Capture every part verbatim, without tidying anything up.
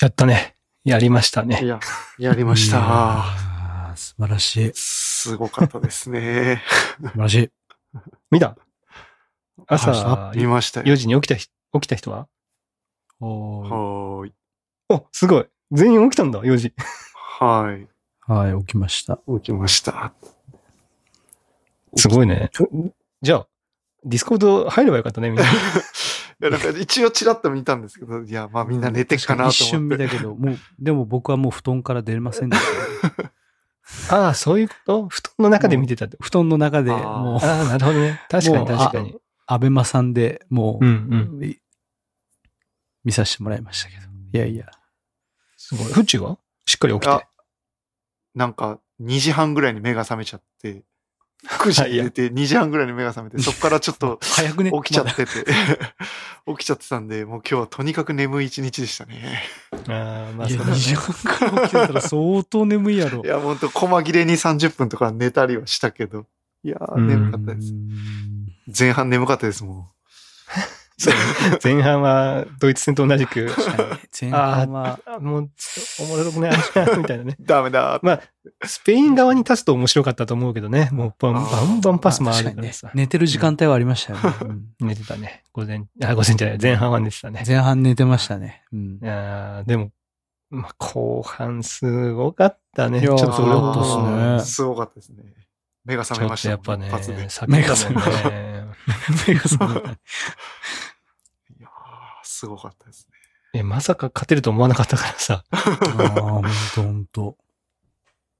やったね。やりましたね。いや、やりました。素晴らしい。すごかったですね。素晴らしい。見た？朝、見ましたよ。よじに起きた、起きた人は？はーい。お、すごい。全員起きたんだ、よじ。はい。はい、起きました。起きました。すごいね。じゃあ、ディスコード入ればよかったね、みんな。いや、なんか一応チラッと見たんですけど、いや、まあみんな寝てっかなと思って。一瞬見たけど、もう、でも僕はもう布団から出れませんでした。ああ、そういうこと？布団の中で見てたって。布団の中で、もう。ああ、なるほどね。確かに確かに。アベマさんでもう、うんうん、見させてもらいましたけど。いやいや。すごい。フチはしっかり起きて。なんか、にじはんぐらいに目が覚めちゃって、くじに寝て、にじはんぐらいに目が覚めて、そこからちょっと早く、ね、起きちゃってて、起きちゃってたんで、もう今日はとにかく眠い一日でしたね。あまあそねいや、にじはんから起きてたら相当眠いやろ。いや、ほんと、細切れにさんじゅっぷんとか寝たりはしたけど、いやー、眠かったです。前半眠かったです、もう。前半はドイツ戦と同じく前半はもうおもろくないみたいなねダメだ、まあ、スペイン側に立つと面白かったと思うけどね、もうバンバンバンパス回るからさ、まあね、寝てる時間帯はありましたよね、うん、寝てたね、午前あ午前じゃない前半は寝てたね、前半寝てましたね、うん、いやでも、まあ、後半すごかったね、ちょっとすごかったですね、目が覚めました、ね、やっぱね、目が覚めましたね。目が覚めた。いやー、すごかったですね。え、まさか勝てると思わなかったからさ。あー、ほんとほんと。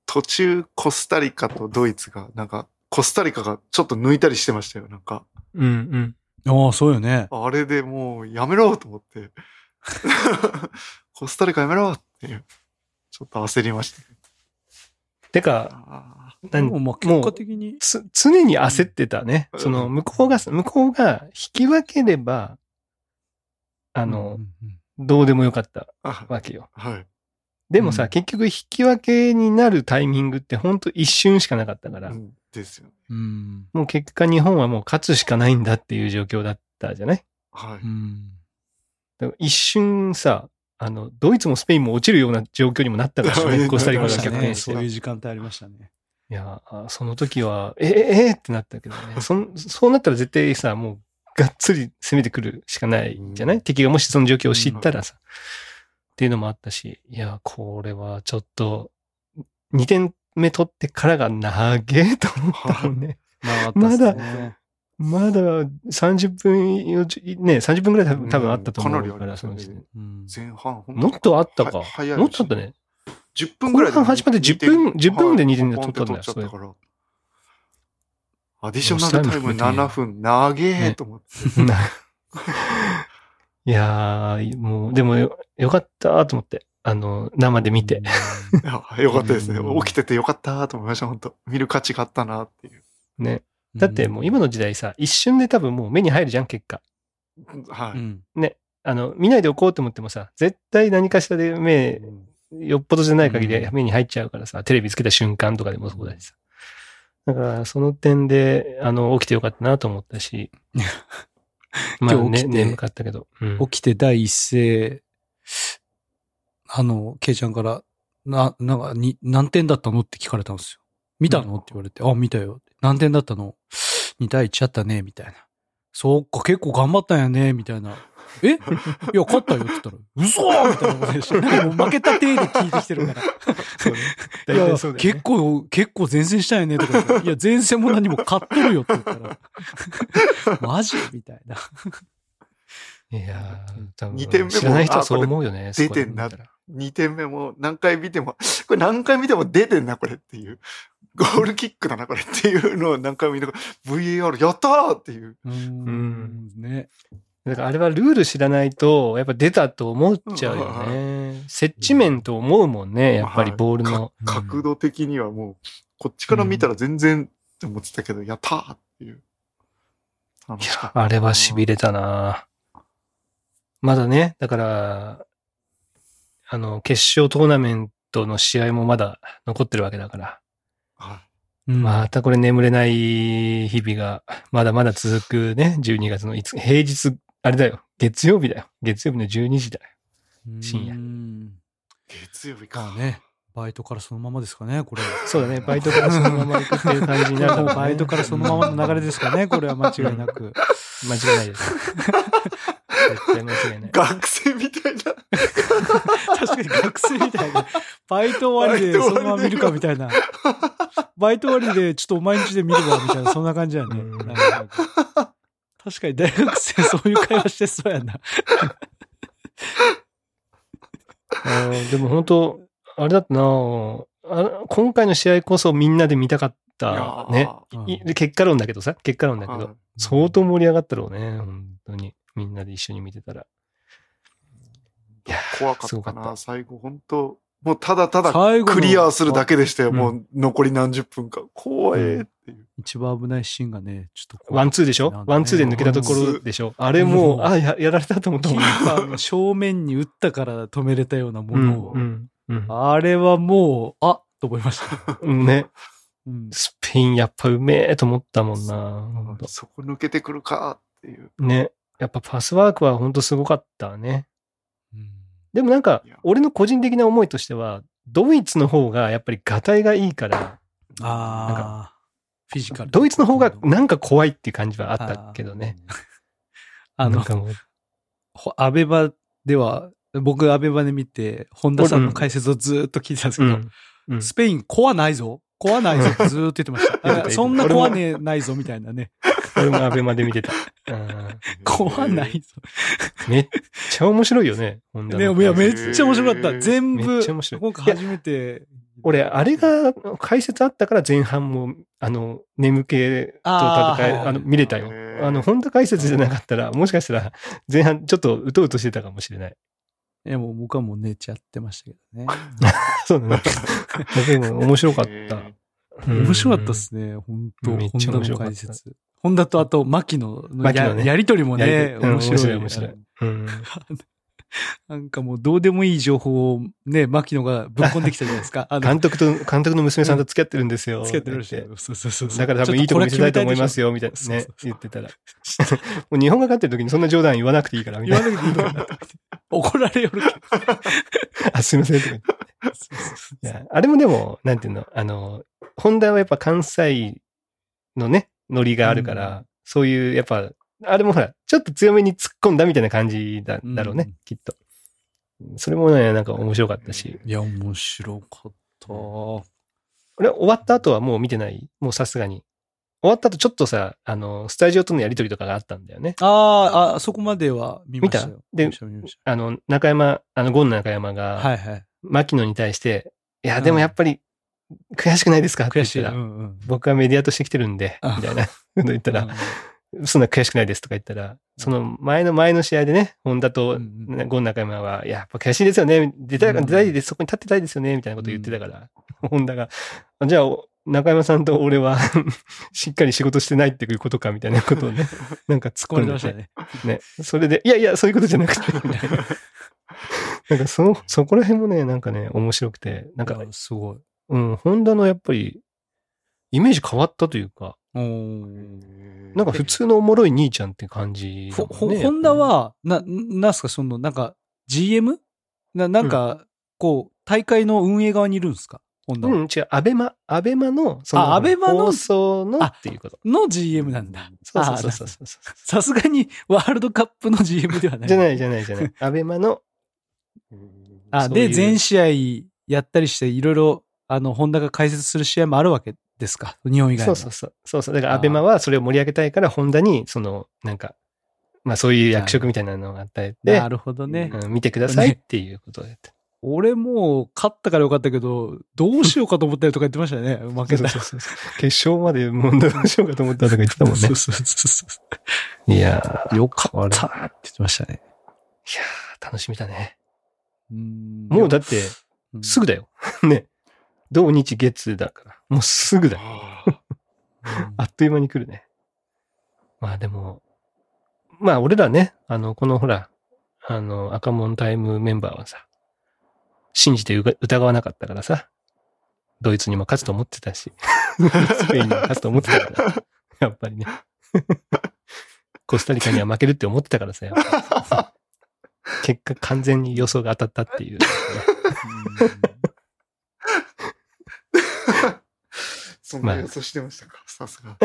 途中、コスタリカとドイツが、なんか、コスタリカがちょっと抜いたりしてましたよ、なんか。うんうん。ああ、そうよね。あれでもう、やめろと思って。コスタリカやめろっていう。ちょっと焦りました。てか、もうまあ結果的につ常に焦ってたね、うん、その向こうが向こうが引き分ければあの、うんうん、どうでもよかったわけよ、はい、でもさ、うん、結局引き分けになるタイミングってほんと一瞬しかなかったから、うん、ですよ、うん、もう結果日本はもう勝つしかないんだっていう状況だったじゃない、はい、うん、だから一瞬さあのドイツもスペインも落ちるような状況にもなったからね、コスタリカが逆転して、そういう時間帯ありましたね。いや、その時は、えー、えー、ってなったけどね。そ、そうなったら絶対さ、もう、がっつり攻めてくるしかないんじゃない？敵がもしその状況を知ったらさ、っていうのもあったし、いや、これはちょっと、にてんめ取ってからが長えと思ったもんね。まだ、まださんじゅっぷん、ね、さんじゅっぷんぐらい多分、多分あったと思うから、うん、その時点。前半、もっとあったか。早い、ね、もっとあったね。じゅっぷんぐらいで。後半始まってじゅっぷん、じゅっぷんでにてんで取ったんだよ、それ。アディショナルタイムななふん、長えと思って。ね、いやー、もう、でもよ、よかったと思って、あの、生で見て。よかったですね。起きててよかったと思いました、本当。見る価値があったなっていう。ね。だってもう今の時代さ、一瞬で多分もう目に入るじゃん、結果。はい。ね。あの、見ないでおこうと思ってもさ、絶対何かしらで目、うんよっぽどじゃない限り目に入っちゃうからさ、うん、テレビつけた瞬間とかでもそうだしさ。だから、その点で、あの、起きてよかったなと思ったし。まあ、ね、眠かったけど。うん、起きて第一声、あの、ケイちゃんから、な、なんかに、何点だったのって聞かれたんですよ。見たのって言われて、あ、見たよ。何点だったの ?に 対いちあったね、みたいな。そっか、結構頑張ったんやね、みたいな。えいや、勝ったよって言ったら、嘘みたいなことでしょ。なんか負けた体で聞いてきてるから。そうね、大体そうだよね。結構、結構前線したよねとか言って。いや、前線も何も勝ってるよって言ったら。マジみたいな。いやー、多分にてんめも知らない人はそう思うよね。出てんな。にてんめも何回見ても、これ何回見ても出てんな、これっていう。ゴールキックだな、これっていうのを何回も見て、ブイエーアール やったーっていう。うーん。ね。だからあれはルール知らないと、やっぱ出たと思っちゃうよね。接地面と思うもんね、やっぱりボールの。はい、角度的にはもう、こっちから見たら全然って思ってたけど、うん、やったーっていう。いや、あれは痺れたな。まだね、だから、あの、決勝トーナメントの試合もまだ残ってるわけだから。はいうん、またこれ眠れない日々が、まだまだ続くね、じゅうにがつのいつ、平日、あれだよ。月曜日だよ。月曜日のじゅうにじだよ。深夜。うん月曜日か、ね、バイトからそのままですかねこれ。そうだね、バイトからそのまま行くっていう感じになるから、ね、バイトからそのままの流れですかねこれは。間違いなく間違いないです絶対間違いない。学生みたいな確かに学生みたいな、バイト終わりでそのまま見るかみたいな、バイト終わりでちょっとお前ん家で見るわみたいな、そんな感じやね。うん、なんか確かに大学生そういう会話してそうやなあ。でも本当あれだったなあ、今回の試合こそみんなで見たかったね。うん、結果論だけどさ、結果論だけど、相当盛り上がったろうね本当に、みんなで一緒に見てたら。いや怖かったな、すごかった最後本当。もうただただクリアするだけでしたよ、もう残り何十分か、うん、怖えっていう。一番危ないシーンがね、ちょっとワンツーでしょ、ね、ワンツーで抜けたところでしょ、あれもう、うん、あ や, やられたと思ったもん。キーパーの正面に打ったから止めれたようなものを、うんうんうん、あれはもうあっと思いましたね、うん、スペインやっぱうめえと思ったもんな。 そ, そこ抜けてくるかっていうね。やっぱパスワークは本当すごかったね。でもなんか俺の個人的な思いとしてはドイツの方がやっぱりガタイがいいから、あなんかフィジカルドイツの方がなんか怖いっていう感じはあったけどね。 あ, あのアベマでは、僕アベマで見て本田さんの解説をずっと聞いてたんですけど、うんうん、スペイン怖ないぞ怖ないぞってずっと言ってましたそんな怖ねないぞみたいなね俺もアベマで見てた。怖ないぞめっちゃ面白いよね。本田ね、いやめっちゃ面白かった。全部今回初めて。俺あれが解説あったから前半もあの眠気と戦いあの見れたよ。あの本田解説じゃなかったらもしかしたら前半ちょっとうとうとしてたかもしれない。いやもう僕はもう寝ちゃってましたけどね。そうだね。でも面白かった。面白かったですね。本当本田の解説。本田とあと牧野の や,、ね、やりとりもね面白い面白い。うん、なんかもうどうでもいい情報をね牧野がぶっ込んできたじゃないですか。あの監督と監督の娘さんと付き合ってるんですよ。付き合ってるらしい。そうそうそう。だから多分いいとこ見せたいと思いますよみたいなね言ってたら、もう日本が勝ってる時にそんな冗談言わなくていいからみたいな。言わなくていいから怒られよるあすいませんとか。いやあれもでもなんていうのあの本田はやっぱ関西のね。ノリがあるから、うん、そういうやっぱあれもほらちょっと強めに突っ込んだみたいな感じ だ, だろうね、うん、きっとそれもねなんか面白かったし、いや面白かった。俺終わった後はもう見てない、もうさすがに終わった後ちょっとさあのスタジオとのやり取りとかがあったんだよね。ああそこまでは見ましたよ。見たで見たあの中山あのゴンの中山が、はいはい、牧野に対していやでもやっぱり、うん悔しくないですかって言ったら、うんうん、僕はメディアとして来てるんでみたいなこと言ったら、うん、そんな悔しくないですとか言ったら、その前の前の試合でね本田とゴン中山はやっぱ悔しいですよね出たいです、そこに立ってたいですよねみたいなこと言ってたから、うん、本田がじゃあ中山さんと俺はしっかり仕事してないっていうことかみたいなことをねなんか突っ込んでましたね。ねそれでいやいやそういうことじゃなくてみたいななんかそそこら辺もねなんかね面白くてなんかすごい。うん、ホンダのやっぱりイメージ変わったというか、なんか普通のおもろい兄ちゃんって感じ、ね。ホンダはななんすかそのなんか ジーエム な, なんかこう大会の運営側にいるんですか、ホンダは。うん違うアベマアベマのその放送のっていうことの ジーエム なんだ。そうそうそうそうさすがにワールドカップの ジーエム ではない。じゃないじゃないじゃない。アベマのあで全試合やったりしていろいろ。あのホンダが解説する試合もあるわけですか、日本以外の。そうそうそうそうだからアベマはそれを盛り上げたいからホンダにそのなんかまあそういう役職みたいなのを与えて、なるほどね、うん、見てくださいっていうことで、ね、俺もう勝ったからよかったけどどうしようかと思ったりとか言ってましたよね負けたそうそうそうそう決勝までもうどうしようかと思ったとか言ってたもんねそうそうそうそういやよかったって言ってましたね。いや楽しみだね。うーんもうだってすぐだよね土日月だからもうすぐだあっという間に来るね。まあでもまあ俺らねあのこのほらあの赤門タイムメンバーはさ信じて疑わなかったからさドイツにも勝つと思ってたしスペインにも勝つと思ってたからやっぱりねコスタリカには負けるって思ってたからさやっぱ結果完全に予想が当たったっていう、ねそんな予想してましたか、さすが。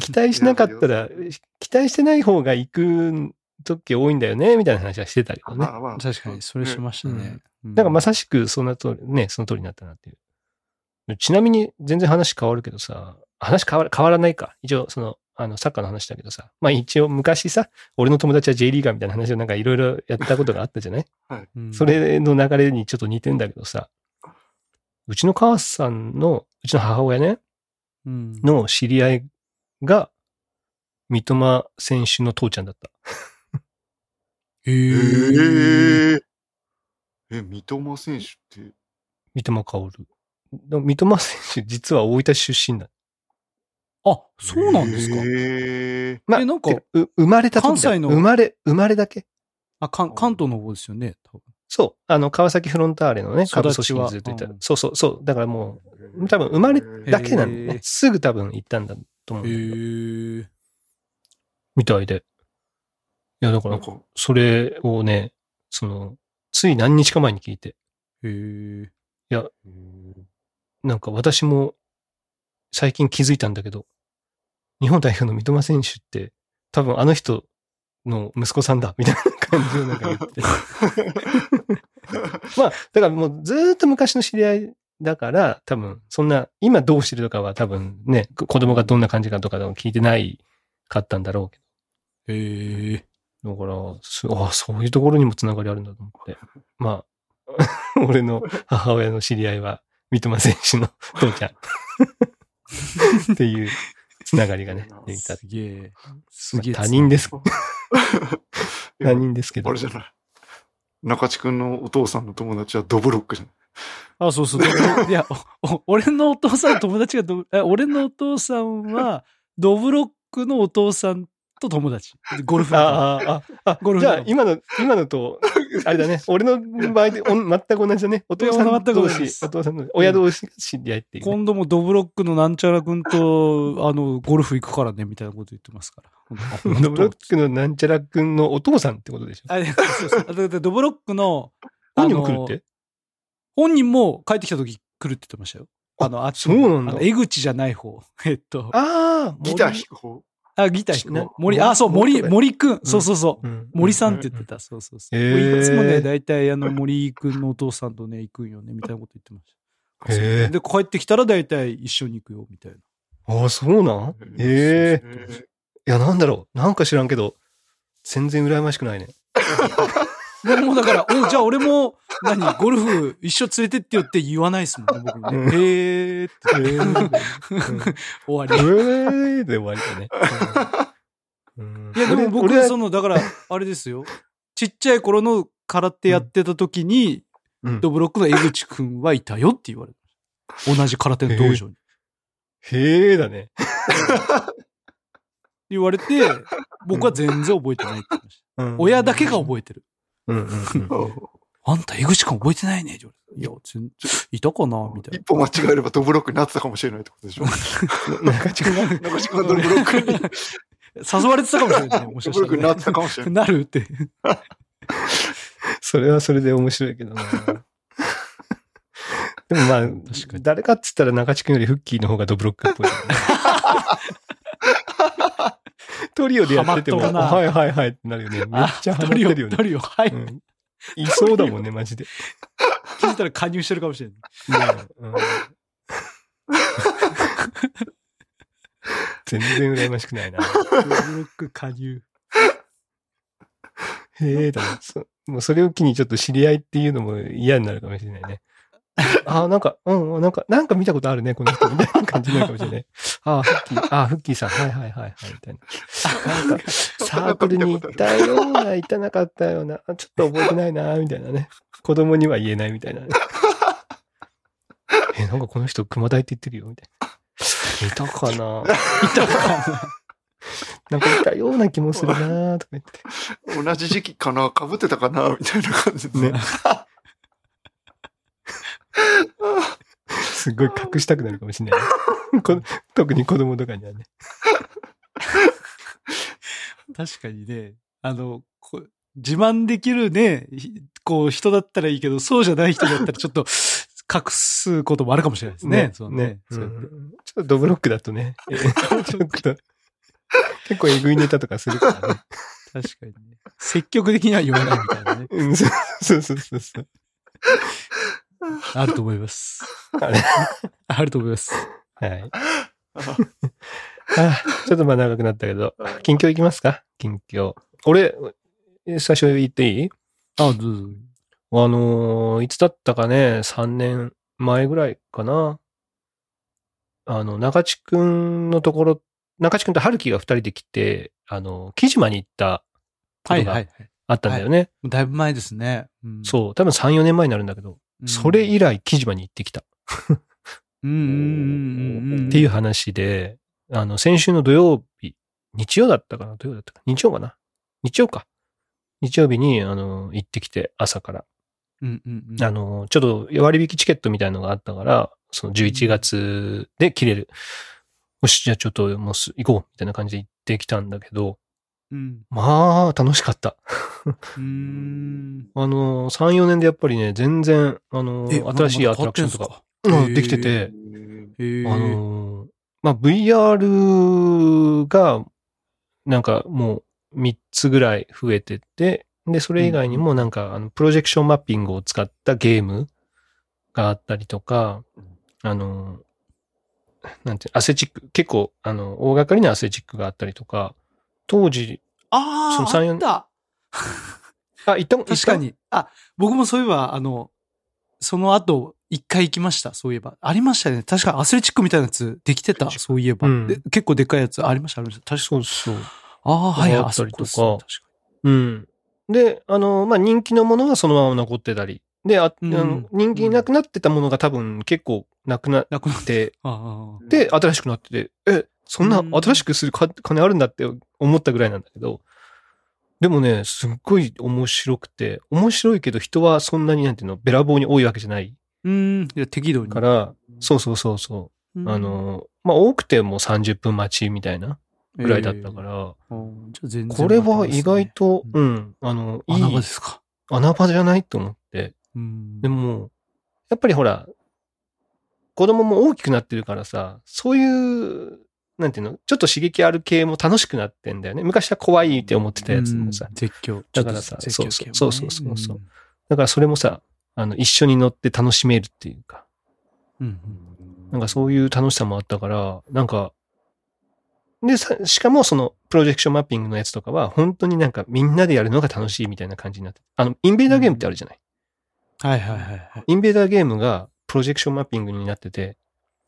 期待しなかったら、期待してない方が行く時多いんだよね、みたいな話はしてたけどね。まあまあ、確かに、それしましたね。うん、なんかまさしくそんなと、ね、その通りになったなっていう。ちなみに、全然話変わるけどさ、話変わら、変わらないか。一応、その、あの、サッカーの話だけどさ、まあ一応昔さ、俺の友達は J リーガーみたいな話をなんかいろいろやったことがあったじゃない、はい、それの流れにちょっと似てんだけどさ、うちの母さんの、うちの母親ね、うん、の知り合いが、三笘選手の父ちゃんだった。へぇー。え、三笘選手って三笘薫。三笘選手、実は大分出身だ。あ、そうなんですか。へぇー。まあ、え、なんか、生まれた時だ。関西の。生まれ、生まれだけ。あ、関、関東の方ですよね、多分。そう。あの、川崎フロンターレのね、下部組織にずっといた、うん。そうそうそう。だからもう、多分生まれだけなんでね。すぐ多分行ったんだと思うんだけど。へー。みたいで。いや、だから、それをね、その、つい何日か前に聞いて。へー。いや、なんか私も最近気づいたんだけど、日本代表の三笘選手って、多分あの人の息子さんだ、みたいな。なんか言ってまあだからもうずーっと昔の知り合いだから、多分そんな今どうしてるとかは多分ね、子供がどんな感じかとかでも聞いてないかったんだろうけど、へえ、だからすあそういうところにもつながりあるんだと思って、まあ俺の母親の知り合いは三笘選手の父ちゃんっていうつながりがねできた。すげえ、すげえ、まあ、他人です他人ですけど。あれじゃない。中地くんのお父さんの友達はドブロックじゃない。あ, あ、そうそう。いや、俺のお父さんの友達がド、俺のお父さんはドブロックのお父さんと友達。ゴルフ。ああ、ああ、ゴルフ。じゃあ今の今のとあれだね。俺の場合で全く同じだね。お父さん同士、お父さんの親同士が知り合いっていう、ね。今度もドブロックのなんちゃらくんとあのゴルフ行くからねみたいなこと言ってますから。ドブロックのなんちゃらくんのお父さんってことでしょ。あ、そうそう。だってドブロックの本人も来るって。本人も帰ってきた時来るって言ってましたよ。あの、あ、そうなんだ。江口じゃない方。えっと。ああ、ギター弾く方。あ、ギター弾く方。森、あ、そう、森、森くん。そうそうそう。うん、森さんって言ってた。そうそうそう。えー、いつもね、だいたいあの森くんのお父さんとね、行くんよね、みたいなこと言ってました。へえー。で、帰ってきたらだいたい一緒に行くよ、みたいな。ああ、そうなん？ええー。いや、なんだろう。なんか知らんけど、全然羨ましくないね。もうだから、おじゃあ俺も、何、ゴルフ一緒連れてってよって言わないですもんね、僕もね。うん、へーって。えー、終わり。えーで終わりだね。うん、いや、でも僕はその、だから、あれですよ。ちっちゃい頃の空手やってた時に、うん、ドブロックの江口くんはいたよって言われた。同じ空手の道場に。へー、へーだね。言われて、僕は全然覚えてないって言いました、うん、親だけが覚えてる、うんうんうん、あんた江口くん覚えてないね、いや全然いたかなみたいな、一歩間違えればドブロックになってたかもしれないってことでしょ中地君がドブロックに誘われてたかもしれない、ね、もしかしたらね、ドブロックになってたかもしれないなるってそれはそれで面白いけどなでもまあ誰かっつったら中地君よりフッキーの方がドブロックっぽい、ねトリオでやってても、はいはいはいってなるよね。めっちゃハマってるよね。トリオ、トリオ、はい、うん。いそうだもんね、マジで。気づいたら加入してるかもしれない。ね、うん、全然羨ましくないな。ドブロック加入。へえ、だからそ、もうそれを機にちょっと知り合いっていうのも嫌になるかもしれないね。ああ、なんか、うん、なんか、なんか見たことあるね、この人、みたいな感じになるかもしれない。ああ、フッキー、ああ、フッキーさん、はいはいはい、はい、みたいな。なんか、サークルに行ったような、行ったなかったような、ちょっと覚えてないな、みたいなね。子供には言えないみたいな、ね。え、なんかこの人、熊台って言ってるよ、みたいな。いたかな、いたかななんかいたような気もするな、とか言って。同じ時期かな、被ってたかな、みたいな感じね。すごい隠したくなるかもしれない、ね、特に子供とかにはね確かにね、あの自慢できるね、こう人だったらいいけど、そうじゃない人だったらちょっと隠すこともあるかもしれないですね。ね。そうね。ね、そうやって。うん。ちょっとドブロックだとね。ちょっと結構えぐいネタとかするからね。確かにね。積極的には言わないみたいなね。うん、そうそうそうそう。あると思います。あれあると思います。はい。あ、ちょっとまあ長くなったけど、近況いきますか？近況。俺、最初言っていい？ああ、どうぞ。あのー、いつだったかね、さんねんまえぐらいかな。あの、中地くんのところ、中地くんと春樹がふたりで来て、あの、木島に行ったことがあったんだよね。はいはいはいはい、だいぶ前ですね、うん。そう、多分さん、よねんまえになるんだけど、うん、それ以来木島に行ってきた。うんうんうん、っていう話で、あの、先週の土曜日、日曜だったかな土曜だったか日曜かな日曜か。日曜日に、あの、行ってきて、朝から。うんうんうん、あの、ちょっと割引チケットみたいなのがあったから、そのじゅういちがつで切れる。よし、じゃあちょっともう行こう、みたいな感じで行ってきたんだけど、うん、まあ、楽しかった。うーん、あの、さん、よねんでやっぱりね、全然、あの、新しいアトラクションとか、うん、できてて、あの、まあ、ブイアール が、なんかもうみっつぐらい増えてて、で、それ以外にもなんか、あの、プロジェクションマッピングを使ったゲームがあったりとか、あの、なんて、アスレチック、結構、あの、大掛かりなアスレチックがあったりとか、当時、ああ、あったあ、行ったもん、確かに。あ、僕もそういえば、あの、その後、一回行きました。そういえば。ありましたね。確かアスレチックみたいなやつできてた。そういえば、うん。結構でかいやつありました。ありました。確かそうそう。ああ、はい、あったりとか。確かに。うん。で、あの、まあ、人気のものはそのまま残ってたり。で、あ、うん、あの人気なくなってたものが多分結構なくなって、うん、で、新しくなってて、え、そんな新しくする金あるんだって思ったぐらいなんだけど、でもね、すっごい面白くて、面白いけど人はそんなになんていうの、べらぼうに多いわけじゃない。うん、いや適度に。から、そうそうそうそう、うん。あの、まあ、多くてもさんじゅっぷん待ちみたいなぐらいだったから、えー、じゃ全然これは意外と、うん、うん、あの、いい。穴場ですか。穴場じゃないと思って。うん、でも、やっぱりほら、子供も大きくなってるからさ、そういう、なんていうの、ちょっと刺激ある系も楽しくなってんだよね。昔は怖いって思ってたやつもさ。うん、絶叫。だからさ、そうそうそうそうそうそう、うん。だからそれもさ、あの一緒に乗って楽しめるっていうか、うんうん、なんかそういう楽しさもあったから、なんかでしかもそのプロジェクションマッピングのやつとかは本当になんかみんなでやるのが楽しいみたいな感じになって、あのインベーダーゲームってあるじゃない、うん、はいはいはいはい、インベーダーゲームがプロジェクションマッピングになってて、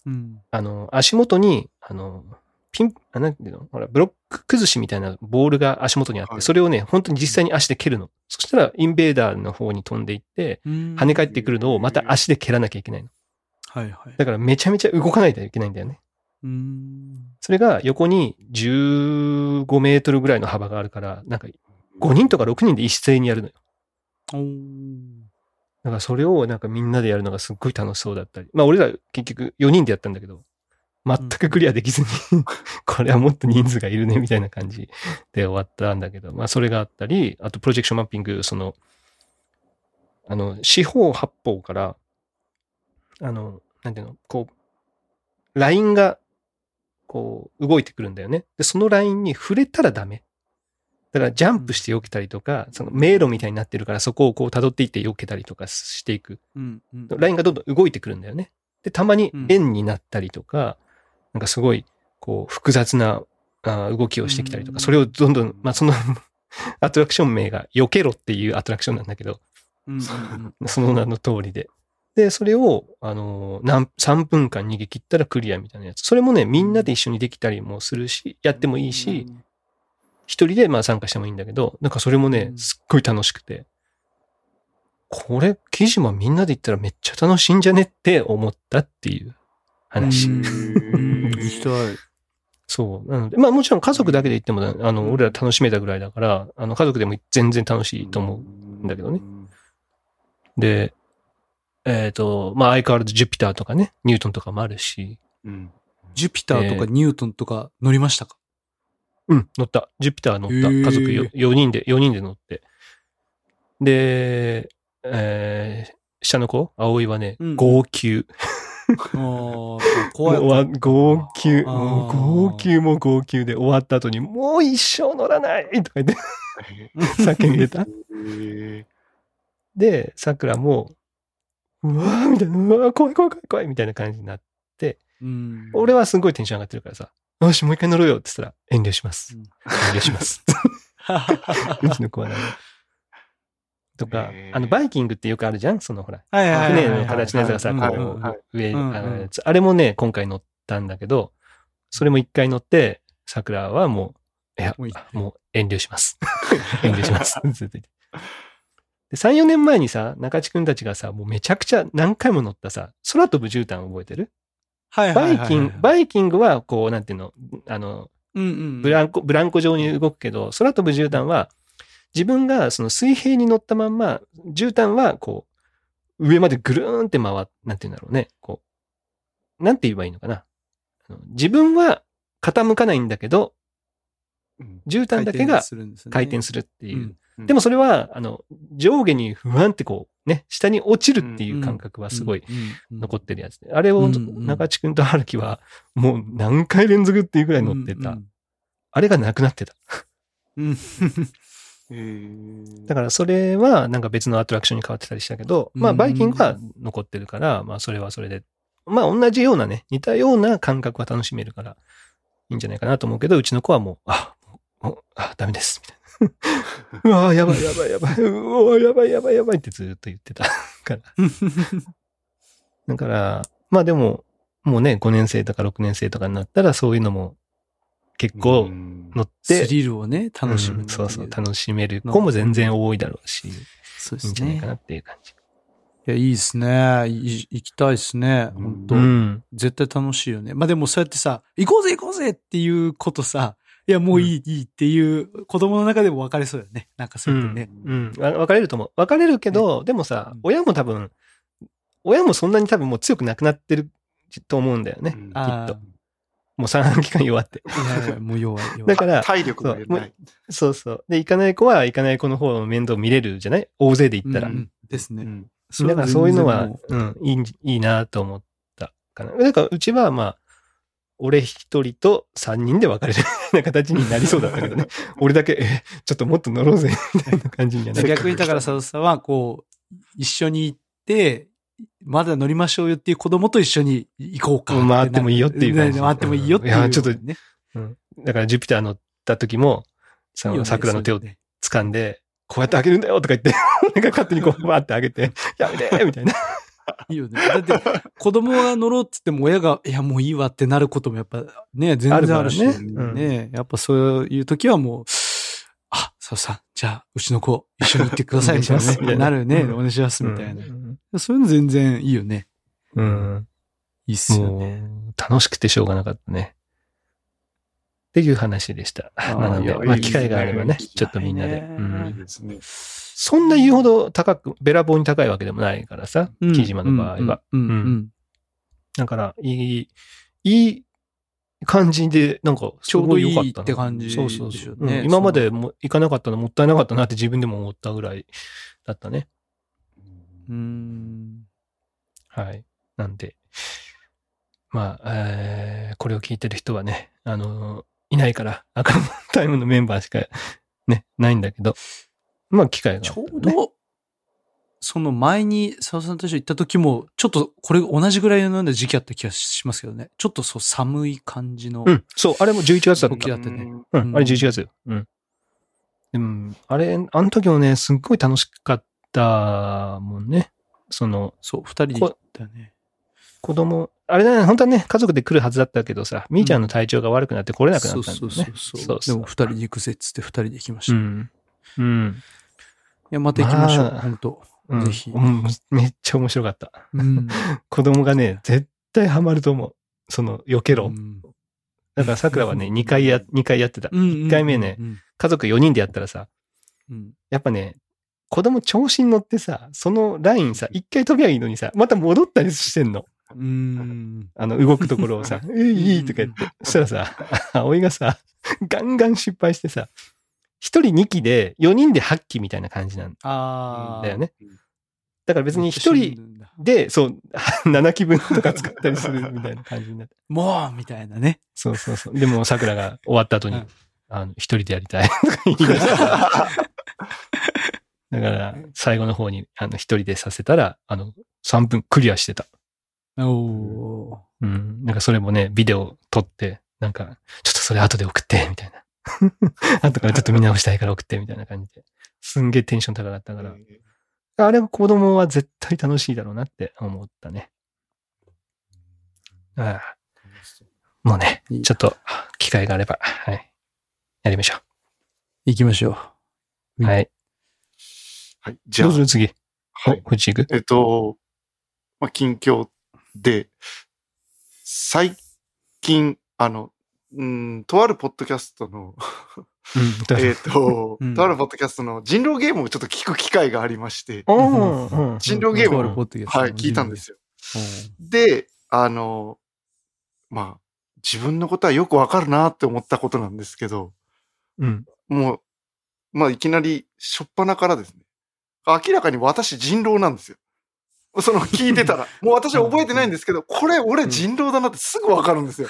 うん、あの足元にあのピンなんていうの、ほらブロック崩しみたいなボールが足元にあって、はい、それをね本当に実際に足で蹴るの。そしたらインベーダーの方に飛んでいって跳ね返ってくるのをまた足で蹴らなきゃいけないの。はいはい。だからめちゃめちゃ動かないといけないんだよね。うーん。それが横にじゅうごメートルぐらいの幅があるから、なんかごにんとかろくにんで一斉にやるのよ。おー。だからそれをなんかみんなでやるのがすっごい楽しそうだったり、まあ俺ら結局よにんでやったんだけど。全くクリアできずに、これはもっと人数がいるねみたいな感じで終わったんだけど、まあそれがあったり、あとプロジェクションマッピング、その、あの、四方八方から、あの、なんていうの、こう、ラインが、こう、動いてくるんだよね。で、そのラインに触れたらダメ。だからジャンプして避けたりとか、その迷路みたいになってるから、そこをこう辿っていって避けたりとかしていく。ラインがどんどん動いてくるんだよね。で、たまに円になったりとか、なんかすごい、こう、複雑な動きをしてきたりとか、それをどんどん、まあ、その、アトラクション名が、避けろっていうアトラクションなんだけど、その名の通りで。で、それを、あの、さんぷんかん逃げ切ったらクリアみたいなやつ。それもね、みんなで一緒にできたりもするし、やってもいいし、一人でまあ参加してもいいんだけど、なんかそれもね、すっごい楽しくて、これ、木島みんなで行ったらめっちゃ楽しいんじゃねって思ったっていう話。そう。なので、まあもちろん家族だけで行っても、あの、俺ら楽しめたぐらいだから、あの、家族でも全然楽しいと思うんだけどね。で、えっと、まあ相変わらずジュピターとかね、ニュートンとかもあるし。うん、ジュピターとかニュートンとか乗りましたか？えー、うん、乗った。ジュピター乗った。家族よにんで、よにんで乗って。で、えー、下の子葵はね、うん、号泣もう号泣もう号泣も号泣で終わった後にもう一生乗らないとか言って叫んでたでさくらもうわーみたいな、うわー怖い怖い怖い怖いみたいな感じになって、うん俺はすごいテンション上がってるからさ、よしもう一回乗ろうよって言ったら遠慮します、うん、遠慮しますうちの子はねとか、あのバイキングってよくあるじゃん、そのほら、はいはいはいはい、船の形のやつがさ、はいはいはい、こう、はいはい、上、うんうん、あのやつ、あれもね今回乗ったんだけど、それも一回乗って桜はもういやもう遠慮します遠慮しますずっと言ってでさんよねんまえにさ中地くんたちがさもうめちゃくちゃ何回も乗ったさ空飛ぶ絨毯覚えてる？はいはいはいはい、バイキングバイキングはこうなんていうのあの、うんうん、ブランコブランコ状に動くけど空飛ぶ絨毯は自分がその水平に乗ったまんま、絨毯はこう、上までぐるーんって回っ、なんて言うんだろうね。こう、なんて言えばいいのかな。自分は傾かないんだけど、絨毯だけが回転するっていう。うんうん、でもそれは、あの、上下に不安ってこう、ね、下に落ちるっていう感覚はすごい残ってるやつで。あれを中地くんと春樹はもう何回連続っていうぐらい乗ってた。うんうん、あれがなくなってた。うんだからそれはなんか別のアトラクションに変わってたりしたけど、まあバイキングは残ってるから、まあそれはそれで、まあ同じようなね、似たような感覚は楽しめるからいいんじゃないかなと思うけど、うちの子はもう、あ、もう、あ、ダメです、みたいな。うわぁ、やばいやばいやばい、うわぁ、やばいやばいやばいってずっと言ってたから。だから、まあでも、もうね、ごねん生とかろくねん生とかになったらそういうのも、結構乗ってスリルをね楽しむ、うん、そうそう楽しめる子も全然多いだろうし、そうですね、いいんじゃないかなっていう感じ。いやいいですね、行きたいですね本当、うん、絶対楽しいよね。まあでもそうやってさ行こうぜ行こうぜっていうことさ、いやもういい、うん、いいっていう子供の中でも分かれそうだよね、なんかそうやってね、うんうん、分かれると思う、分かれるけど、ね、でもさ、うん、親も多分親もそんなに多分もう強くなくなってると思うんだよね、うん、きっと。もう三半期間弱って。いやいやもう弱い。弱いだから、体力がない。そうそう。で、行かない子は行かない子の方の面倒見れるじゃない？大勢で行ったら。うん、ですね。うん、だからそういうのは、うん、いい、いいなと思ったかな。だから、うちはまあ、俺一人と三人で別れるような形になりそうだったけどね。俺だけ、え、ちょっともっと乗ろうぜ、みたいな感じになる。逆にだから、佐藤さんは、こう、一緒に行って、まだ乗りましょうよっていう子供と一緒に行こうか。回ってもいいよっていう感じ。回ってもいいよっていう、ね。いや、ちょっとね、うん。だからジュピター乗った時も、その桜の手を掴んで、こうやってあげるんだよとか言って、なんか勝手にこうバーってあげて、やめてみたいな。いいよね。だって子供が乗ろうって言っても親が、いやもういいわってなることもやっぱね、全然あるしね。あるからね。ね、うん、やっぱそういう時はもう、あ、そうさ、じゃあうちの子一緒に行ってくださいみたいな、ね、なるね、お願いしますみたいな。うんそういうの全然いいよね。うん。いいっすよね。楽しくてしょうがなかったね。っていう話でした。なので、まあ、機会があればね、ちょっとみんなで。うん、いいですね。そんな言うほど高く、べらぼうに高いわけでもないからさ、木、うん、島の場合は。うんうんうんうん、だから、いい、いい感じで、なんか、ちょうど良かった。いいって感じでしょうね。そうそうそう、うん、今までも行かなかったのもったいなかったなって自分でも思ったぐらいだったね。うーんはい。なんで、まあ、えー、これを聞いてる人はね、あのー、いないから、アカウントタイムのメンバーしか、ね、ないんだけど、まあ、機会があったらね。ちょうど、その前に、佐藤さんと一緒に行った時も、ちょっと、これ同じぐらいの時期あった気がしますけどね。ちょっとそう、寒い感じの。うん、そう、あれもじゅういちがつだった。時だったね。うん、うん、あれじゅういちがつよ。うん。でも、あれ、あの時もね、すっごい楽しかった。だもんね。その、そう、二人で行ったね。子供、あれだね、本当はね、家族で来るはずだったけどさ、みーちゃんの体調が悪くなって来れなくなったんだよね。そうそうそう。でも二人で行くぜっつって二人で行きました。うん。うん。いや、また行きましょう。まあ、本当、うん、ぜひ、うん。めっちゃ面白かった。うん、子供がね、絶対ハマると思う。その、避けろ。うん、だから桜はね、二回や、二回やってた。一、うんうん、いっかいめね、うんうん、家族四人でやったらさ、うん、やっぱね、子供調子に乗ってさ、そのラインさ、一回飛びゃいいのにさ、また戻ったりしてんの。うーんあの、動くところをさ、えいいとか言って。そしたらさ、葵がさ、ガンガン失敗してさ、ひとりに機でよにんではち機みたいな感じなんだよね。だから別にひとりでそうなな機分とか使ったりするみたいな感じになってもうみたいなね。そうそうそう。でも桜が終わった後に、うん、あのひとりでやりたいとか言い出しただから最後の方にあのひとりでさせたらあのさんぷんクリアしてた。おー、うん、なんかそれもねビデオ撮ってなんかちょっとそれ後で送ってみたいな後からちょっと見直したいから送ってみたいな感じですんげえテンション高かったから、あれは子供は絶対楽しいだろうなって思ったね。ああ、もうねちょっと機会があれば、はい、やりましょう。行きましょう。はい、はい、じゃあどうする次、はい、こっち行く。えっと、まあ、近況で最近あのうん、とあるポッドキャストの、えっと、うん、とあるポッドキャストの人狼ゲームをちょっと聞く機会がありまして、うんうん、人狼ゲームを、うん、はい、聞いたんですよ。うん、で、あの、まあ、自分のことはよくわかるなって思ったことなんですけど、うん、もう、まあ、いきなり、しょっぱなからですね、明らかに私人狼なんですよ。その聞いてたら、もう私は覚えてないんですけど、これ俺人狼だなってすぐわかるんですよ。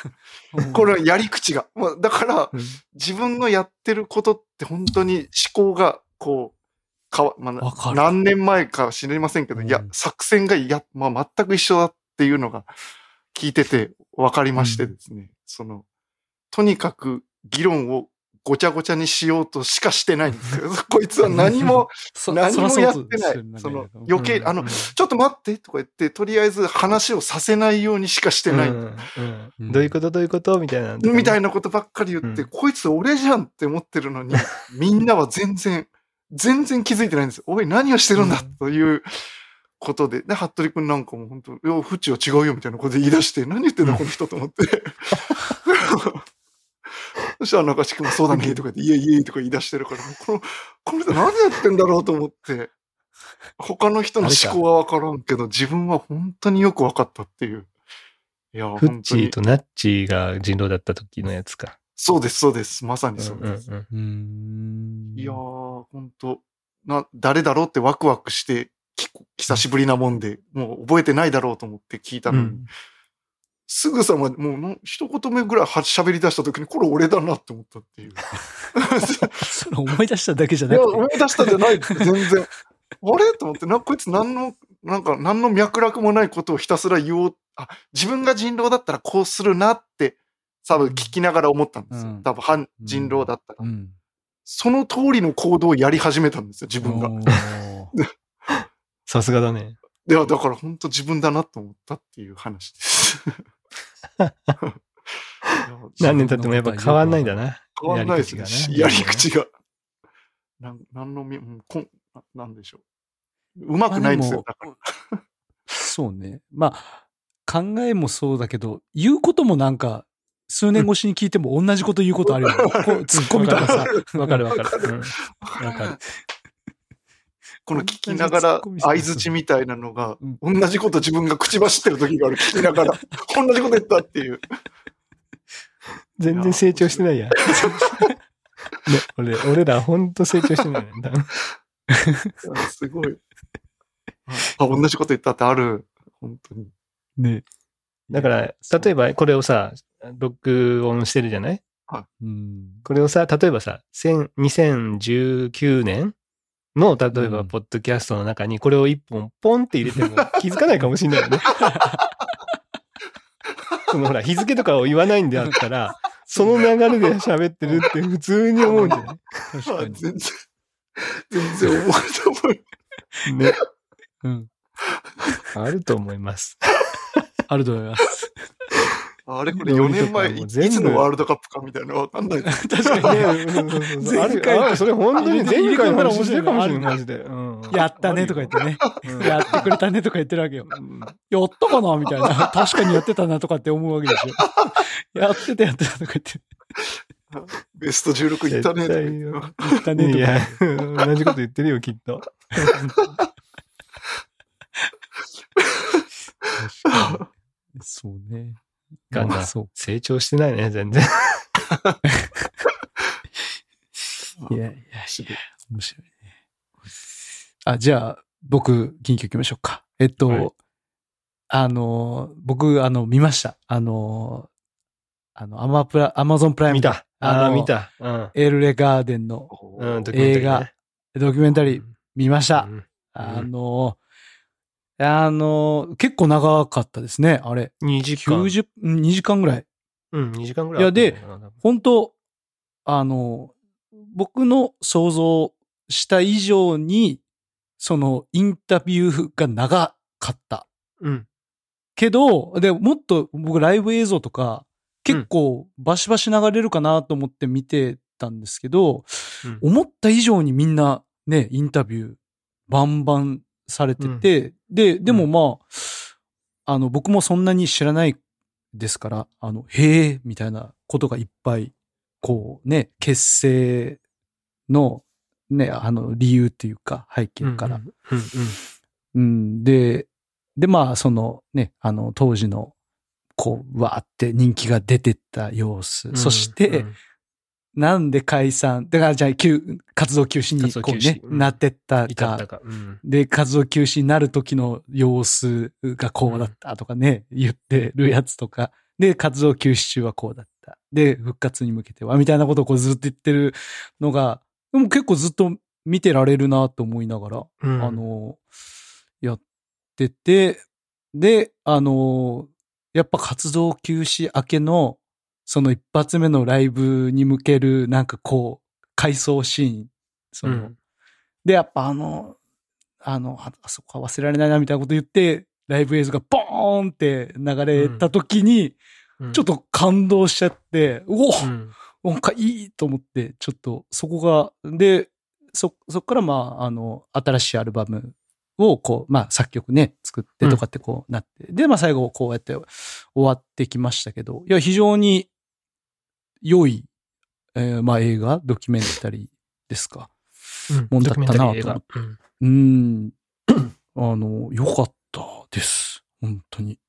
これやり口が。まあ、だから、自分のやってることって本当に思考がこう、かわ、まあ、何年前か知りませんけど、いや、作戦がいや、まあ、全く一緒だっていうのが聞いててわかりましてですね、うん、その、とにかく議論をごちゃごちゃにしようとしかしてないんですよ。こいつは何も、何もやってない。その余計、あの、ちょっと待ってとか言って、とりあえず話をさせないようにしかしてない。うんうん、どういうことどういうことみたいな、ね。みたいなことばっかり言って、うん、こいつ俺じゃんって思ってるのに、みんなは全然、全然気づいてないんですよ。おい、何をしてるんだということで。で、服部くんなんかも本当、いや、フチは違うよみたいなことで言い出して、何言ってんだこの人と思って。そしたらなんかしくもそうだねとか言って、いえいえとか言い出してるから、この、この人何やってんだろうと思って、他の人の思考は分からんけど、自分は本当によく分かったっていう。いや、フッチーとナッチーが人狼だった時のやつか。そうです、そうです。まさにそうです。うんうんうん、いやー、本当な、誰だろうってワクワクして、久しぶりなもんで、もう覚えてないだろうと思って聞いたのに。うん、すぐさま、もう、一言目ぐらい喋り出した時に、これ俺だなって思ったっていう。その思い出しただけじゃなくて。いや、思い出したじゃないです。全然。あれと思って、なんかこいつ何の、なんか何の脈絡もないことをひたすら言おう。あ、自分が人狼だったらこうするなって、多分聞きながら思ったんですよ。うん、多分、反人狼だったら、うん。その通りの行動をやり始めたんですよ、自分が。さすがだね。いや、だから本当自分だなと思ったっていう話です。何年経ってもやっぱ変わんないんだな。変わんないですね。やり口が。なん、なんのみ、こん、なんでしょう。うまくないんですよ。そうね。まあ、考えもそうだけど、言うこともなんか、数年越しに聞いても同じこと言うことあるよね。こう、ツッコミとかさ。わかるわかる。わかる。わかる。この聞きながら相槌みたいなのが、同じこと自分が口走ってる時がある、聞きながら同じこと言ったっていう。全然成長してないや。ね、俺俺らほんと成長してないんだ。すごい。あ、同じこと言ったってある、本当に。ね。だから例えばこれをさ録音してるじゃない？はい。うん。これをさ例えばさにせんじゅうきゅうねん。の、例えば、ポッドキャストの中に、これを一本、ポンって入れても気づかないかもしれないよね。そのほら、日付とかを言わないんであったら、その流れで喋ってるって普通に思うんじゃない確かに。全然、全然思うと思う。ね。うん。あると思います。あると思います。あれこれよねんまえ、いつのワールドカップかみたいなのわかんない。確かにね。前回あ、それ本当に前回の話してるかもしれない、マジで。うん、やったねとか言ってね、うん。やってくれたねとか言ってるわけよ。うん、やったかなみたいな。確かにやってたなとかって思うわけですよ。やってたやってたとか言って。ベストじゅうろくいったねとか言ったねとか。いや、同じこと言ってるよ、きっと。確かに。そうね。ガンダ成長してないね、全然。いやいや、面白いね。あ、じゃあ、僕、近況行きましょうか。えっと、はい、あの、僕、あの、見ました。あの、あの、アマプラ、アマゾンプライム。見た。ああ、見た。うん。エールレガーデンの映画、うん、ドキュメンタリー、ね、見ました。うん、あの、うん、あの、結構長かったですね、あれ。にじかん。きゅうじゅう、にじかんぐらい。うん、にじかんぐらい。いや、で、本当あの、僕の想像した以上に、そのインタビューが長かった。うん。けど、で、もっと僕ライブ映像とか、結構バシバシ流れるかなと思って見てたんですけど、うん、思った以上にみんなね、インタビューバンバンされてて、うん、で、でもまあ、うん、あの、僕もそんなに知らないですから、あの、へえ、みたいなことがいっぱい、こうね、結成のね、あの理由っていうか背景から。うんうんうんうん、で、で、まあそのね、あの当時のこう、わーって人気が出てった様子。うん、そして、うん、なんで解散、だからじゃあ活動休止にこうね、うん、なってったか。ったかうん、で、活動休止になる時の様子がこうだったとかね、うん、言ってるやつとか。で、活動休止中はこうだった。で、復活に向けては、みたいなことをこうずっと言ってるのが、でも結構ずっと見てられるなと思いながら、うん、あの、やってて、で、あの、やっぱ活動休止明けの、その一発目のライブに向ける、なんかこう、回想シーン、その、うん、で、やっぱあの、あの、あそこは忘れられないな、みたいなこと言って、ライブ映像がボーンって流れた時に、ちょっと感動しちゃって、うん、おぉ、うん、なんかいいと思って、ちょっとそこが、で、そ、そこからまあ、あの、新しいアルバムをこう、まあ作曲ね、作ってとかってこうなって、うん、で、まあ最後こうやって終わってきましたけど、いや、非常に良い、えー、まあ映画、ドキュメンタリーですか。うん、もんだったなと思って。うん。うん、あの、良かった。です。本当に。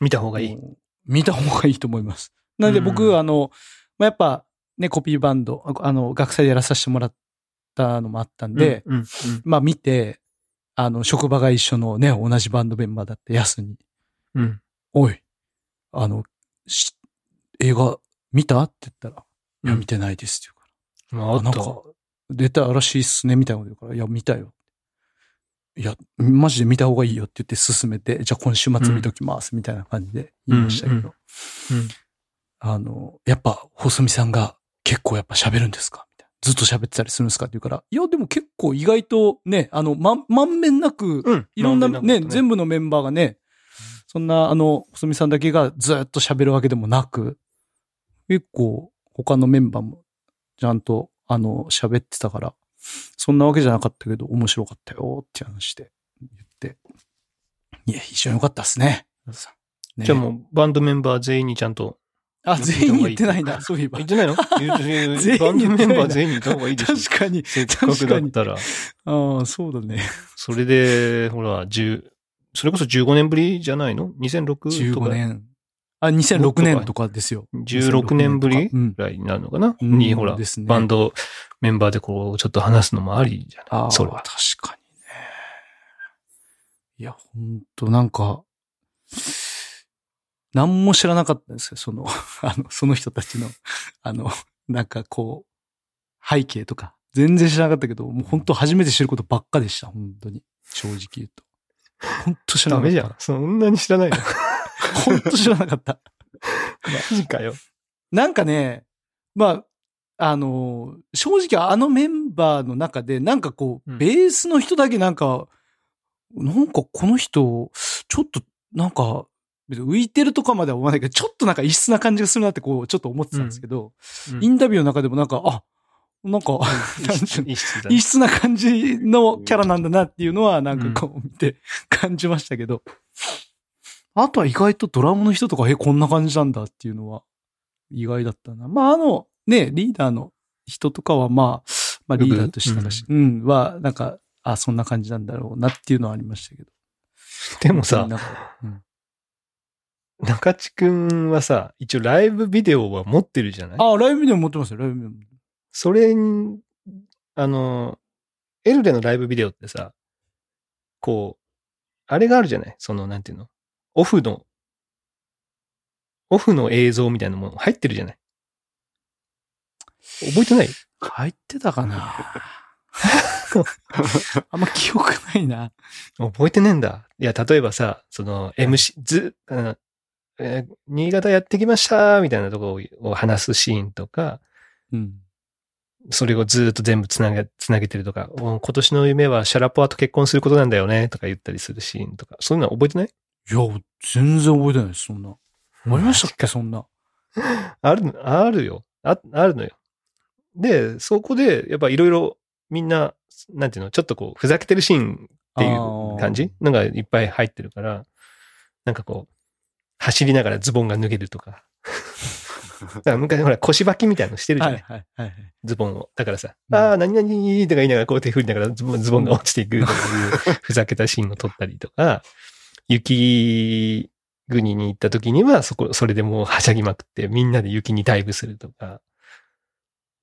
見た方がいい。見た方がいいと思います。なので僕、うん、あの、まあ、やっぱね、コピーバンド、あの、学祭でやらさせてもらったのもあったんで、うんうんうん、まあ見て、あの、職場が一緒のね、同じバンドメンバーだったやすに、うん、おい、あの、映画見たって言ったら、いや、見てないですって言うから。うん、あ、なんか、出たらしいっすね、みたいなこと言うから、いや、見たよ。いや、マジで見た方がいいよって言って進めて、じゃあ今週末見ときます、みたいな感じで言いましたけど。うんうんうん、あの、やっぱ、細見さんが結構やっぱ喋るんですかみたいな。ずっと喋ってたりするんですかって言うから、いや、でも結構意外とね、あの、ま、まんべんなく、うん、いろんなね、全部のメンバーがね、そんな、あの、細見さんだけがずっと喋るわけでもなく、結構他のメンバーもちゃんと、あの、喋ってたから、そんなわけじゃなかったけど、面白かったよって話で言って。いや、非常に良かったっすね。ね、じゃあもう、バンドメンバー全員にちゃんと。あ、全員に言ってないんだ。そういえば。言ってないのバンドメンバー全員に言った方がいいでしょ。確かに。せっかくだったら。ああ、そうだね。それで、ほら、じゅう、それこそじゅうごねんぶりじゃないの ?にせんろく とか。じゅうごねん。あ、にせんろくねんとかですよ。じゅうろくねんぶりぐらいになるのかな、うん、に、ほら、ね、バンドメンバーでこう、ちょっと話すのもありじゃない、それは。確かにね。いや、ほんと、なんか、なんも知らなかったんですよ、その、あの、その人たちの、あの、なんかこう、背景とか、全然知らなかったけど、もうほんと初めて知ることばっかでした、ほんとに。正直言うと。ほんと知らなかった。ダメじゃん。そんなに知らないの。ほんと知らなかった。マジかよ。なんかね、まあ、あの、正直あのメンバーの中で、なんかこう、うん、ベースの人だけなんか、なんかこの人、ちょっとなんか、浮いてるとかまでは思わないけど、ちょっとなんか異質な感じがするなってこう、ちょっと思ってたんですけど、うんうん、インタビューの中でもなんか、あ、なんか、異質な感じのキャラなんだなっていうのは、なんかこう見て感じましたけど。あとは意外とドラムの人とか、え、こんな感じなんだっていうのは意外だったな。まあ、あの、ね、リーダーの人とかは、まあ、まあ、リーダーとしてなんかし、うん、うん、は、なんか、あ、そんな感じなんだろうなっていうのはありましたけど。でもさ、うん、中地くんはさ、一応ライブビデオは持ってるじゃない？あ、ライブビデオ持ってますよ、ライブビデオ。それに、あの、エルレのライブビデオってさ、こう、あれがあるじゃない、その、なんていうの、オフの、オフの映像みたいなもの入ってるじゃない。覚えてない？入ってたかなあんま記憶ないな。覚えてねえんだ。いや、例えばさ、その エムシー、ず、あ、えー、新潟やってきましたみたいなところを話すシーンとか、うん、それをずっと全部つなげ、つなげてるとか、今年の夢はシャラポワと結婚することなんだよねとか言ったりするシーンとか、そういうの覚えてない？いや、全然覚えてないです、そんな。ありましたっけ、そんな。ある、あるよ。あ、あるのよ。で、そこで、やっぱいろいろみんな、なんていうの、ちょっとこう、ふざけてるシーンっていう感じのがいっぱい入ってるから、なんかこう、走りながらズボンが脱げるとか。だから昔、ほら、腰履きみたいなのしてるじゃない。はいはいはいはい、ズボンを。だからさ、うん、ああ、何々とか言いながら、こう手振りながらズボン、ズボンが落ちていくとかいう、ふざけたシーンを撮ったりとか、雪国に行った時には、そこ、それでもうはしゃぎまくって、みんなで雪にダイブするとか。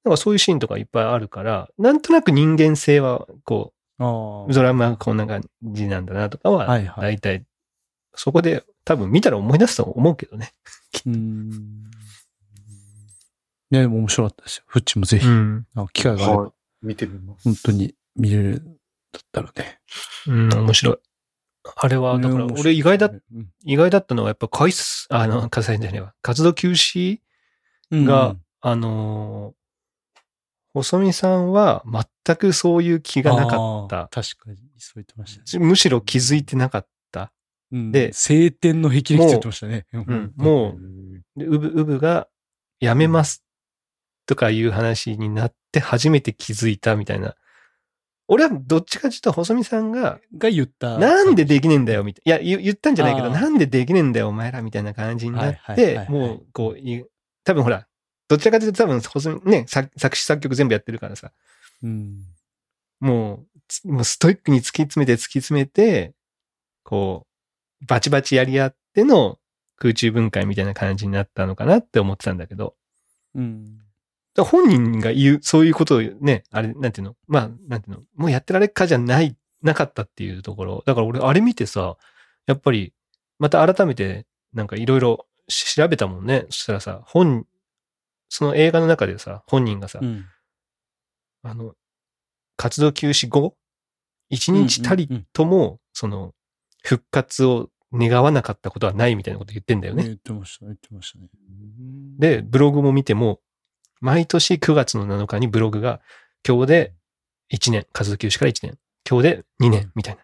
なんかそういうシーンとかいっぱいあるから、なんとなく人間性は、こう、ドラマはこんな感じなんだなとかは、大体、はいはい、そこで多分見たら思い出すと思うけどね。うーん。いや、でも面白かったですよ。フッチもぜひ、うん、機会があれば、はい、見てみます。本当に見れるだったらね。うん、面白い。あれは、だから俺意外だ、ね、うん、意外だったのはやっぱ回数、あの、火災じゃねえわ。活動休止が、うん、あのー、細見さんは全くそういう気がなかった。確かにそう言ってましたね。むしろ気づいてなかった。うん、で、晴天の霹靂って言ってましたね。もう、うん、もううぶうぶがやめますとかいう話になって初めて気づいたみたいな。俺はどっちかちょっと細見さんがが言った。なんでできねえんだよみたいな。いや言ったんじゃないけど、なんでできねえんだよお前らみたいな感じになって、はいはいはいはい、もうこう多分ほら。どちらかというと多分、ね、作詞作曲全部やってるからさ、うん、もう、もうストイックに突き詰めて突き詰めて、こう、バチバチやり合っての空中分解みたいな感じになったのかなって思ってたんだけど、うん、だ本人が言う、そういうことをね、あれ、なんていうの、まあ、なんていうの、もうやってられっかじゃない、なかったっていうところ、だから俺、あれ見てさ、やっぱり、また改めて、なんかいろいろ調べたもんね、そしたらさ、本、その映画の中でさ、本人がさ、うん、あの、活動休止後、一日たりとも、うんうんうん、その、復活を願わなかったことはないみたいなこと言ってんだよね。言ってました、言ってましたね。で、ブログも見ても、毎年くがつのなのかにブログが、今日でいちねん、活動休止からいちねん、今日でにねん、みたい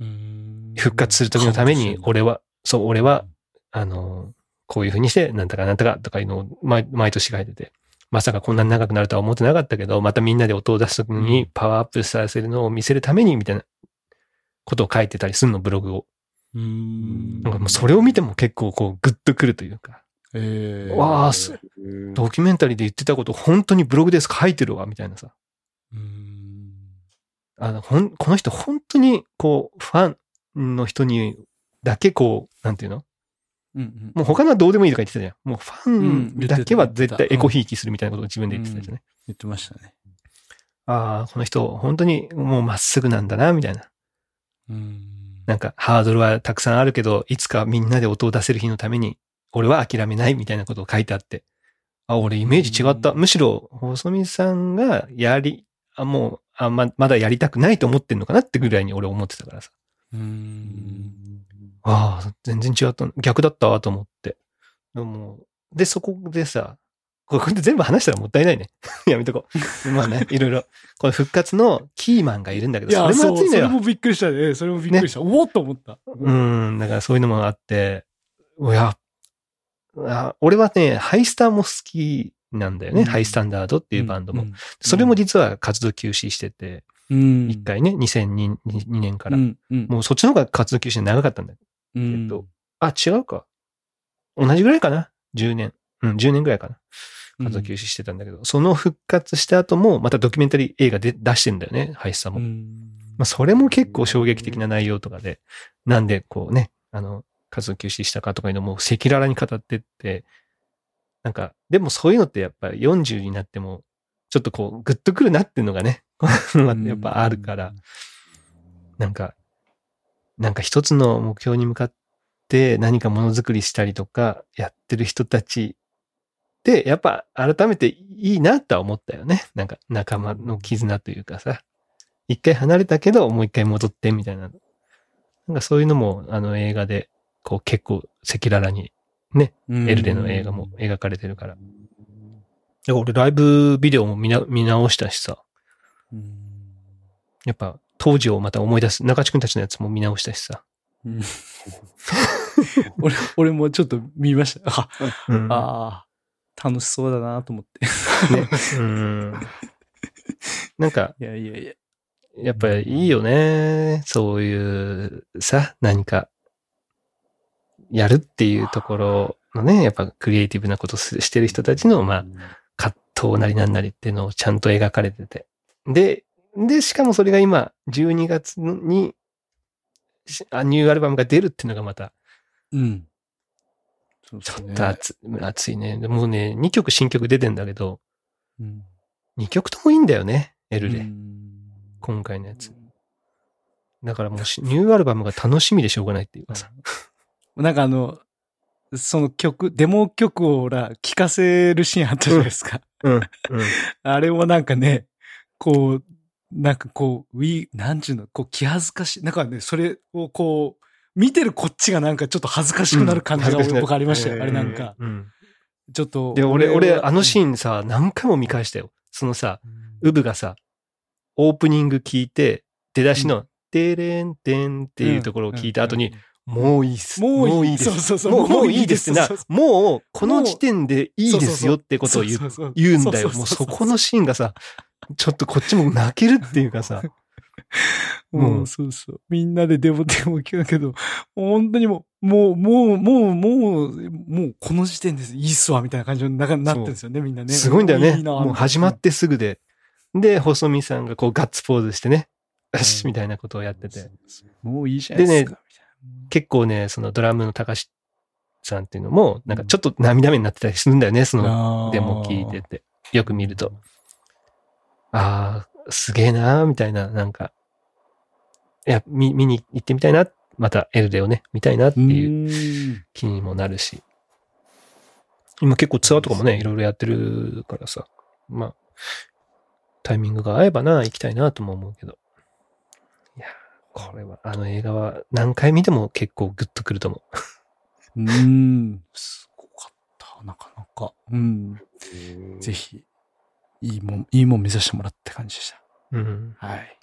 な、うん。復活する時のために、俺は、そう、俺は、あの、こういう風にして、なんとかなんとかとかいうのを毎、毎年書いてて、まさかこんなに長くなるとは思ってなかったけど、またみんなで音を出すときにパワーアップさせるのを見せるために、みたいなことを書いてたりするの、ブログを。うーん、なんかもうそれを見ても結構こう、グッとくるというか。えー、わー、ドキュメンタリーで言ってたこと、本当にブログですか、書いてるわ、みたいなさ。うーん、あの、ほん、この人本当に、こう、ファンの人にだけこう、なんていうの、うんうん、もう他のはどうでもいいとか言ってたじゃん。もうファンだけは絶対エコひいきするみたいなことを自分で言ってたじゃない、うんうん、言ってましたね。ああ、この人本当にもうまっすぐなんだなみたいな、うん、なんかハードルはたくさんあるけどいつかみんなで音を出せる日のために俺は諦めないみたいなことを書いてあって、あ、俺イメージ違った、うん、むしろ細見さんがやりあもうあ ま, まだやりたくないと思ってんのかなってぐらいに俺思ってたからさ、うーん、ああ、全然違った。逆だったわと思って。でも、で、そこでさ、これ全部話したらもったいないね。やめとこう。まあね、いろいろ。この復活のキーマンがいるんだけど、それも熱いんだよ。それもびっくりしたね。それもびっくりした。ね、おおと思った。うん、だからそういうのもあって、おや、俺はね、ハイスターも好きなんだよね。うん、ハイスタンダードっていうバンドも。うんうん、それも実は活動休止してて、うん、いっかいね、にせんにねんから、うんうん。もうそっちの方が活動休止長かったんだよ。えっと、あ、違うか。同じぐらいかな。じゅうねん。うん、じゅうねんぐらいかな。活動休止してたんだけど、うん、その復活した後も、またドキュメンタリー映画で出してんだよね、林さんも。まあ、それも結構衝撃的な内容とかで、なんでこうね、あの、活動休止したかとかいうのも赤裸々に語ってって、なんか、でもそういうのってやっぱりよんじゅうになっても、ちょっとこうグッとくるなっていうのがねやっぱあるから、なんかなんか一つの目標に向かって何かものづくりしたりとかやってる人たちでやっぱ改めていいなとは思ったよね。なんか仲間の絆というかさ、一回離れたけどもう一回戻ってみたいな、なんかそういうのもあの映画でこう結構赤裸々にね、エルレの映画も描かれてるから。だから俺ライブビデオも見な、見直したしさ、やっぱ当時をまた思い出す、中地くんたちのやつも見直したしさ。うん、俺、俺もちょっと見ました。あ、うん、あ楽しそうだなと思って、ねうん。なんか、いやいやいや。やっぱりいいよね。そういうさ、何かやるっていうところのね、やっぱクリエイティブなことしてる人たちの、まあ、葛藤なりなんなりっていうのをちゃんと描かれてて。で、で、しかもそれが今、じゅうにがつに、ニューアルバムが出るっていうのがまた、うん。そうですね、ちょっと熱、熱いね。もうね、にきょく新曲出てんだけど、うん、にきょくともいいんだよね、エルレ。うん今回のやつ。だからもうニューアルバムが楽しみでしょうがないっていうかさ。なんかあの、その曲、デモ曲をほら、聴かせるシーンあったじゃないですか。うんうんうん、あれもなんかね、こう、なんかこう、ウィー、なんちゅうの、こう気恥ずかしい。なんかね、それをこう、見てるこっちがなんかちょっと恥ずかしくなる感じが僕ありましたよ。うん、あれなんか。うん、ちょっと。で、俺、俺、あのシーンさ、何回も見返したよ。そのさ、ウブがさ、オープニング聞いて、出だしの、てれんてんっていうところを聞いた後に、もういいっす。もういいです。そうそうそう。もういいですってな、もうこの時点でいいですよってことを言うんだよ。もうそこのシーンがさ、ちょっとこっちも泣けるっていうかさ。もうそうそう。みんなでデモデモ聞くけど、本当にもう、もう、もう、もう、もう、もうこの時点です。いいっすわ、みたいな感じになってるんですよね、みんなね。すごいんだよね。もう始まってすぐで。で、細見さんがこうガッツポーズしてね、よし、うん、みたいなことをやってて。もういいじゃないですか。でね、結構ね、そのドラムの高橋さんっていうのも、なんかちょっと涙目になってたりするんだよね、その、でも聞いてて。よく見ると。あー、すげえなー、みたいな、なんか。いや、見、見に行ってみたいな。またエルレをね、見たいなっていう気にもなるし。今結構ツアーとかもね、いろいろやってるからさ。まあ。タイミングが合えばな行きたいなとも思うけど、いやこれはあの映画は何回見ても結構グッとくると思う。うーんすごかったなかなか。うんぜひいいもんいいもん目指してもらって感じでした。うんはい。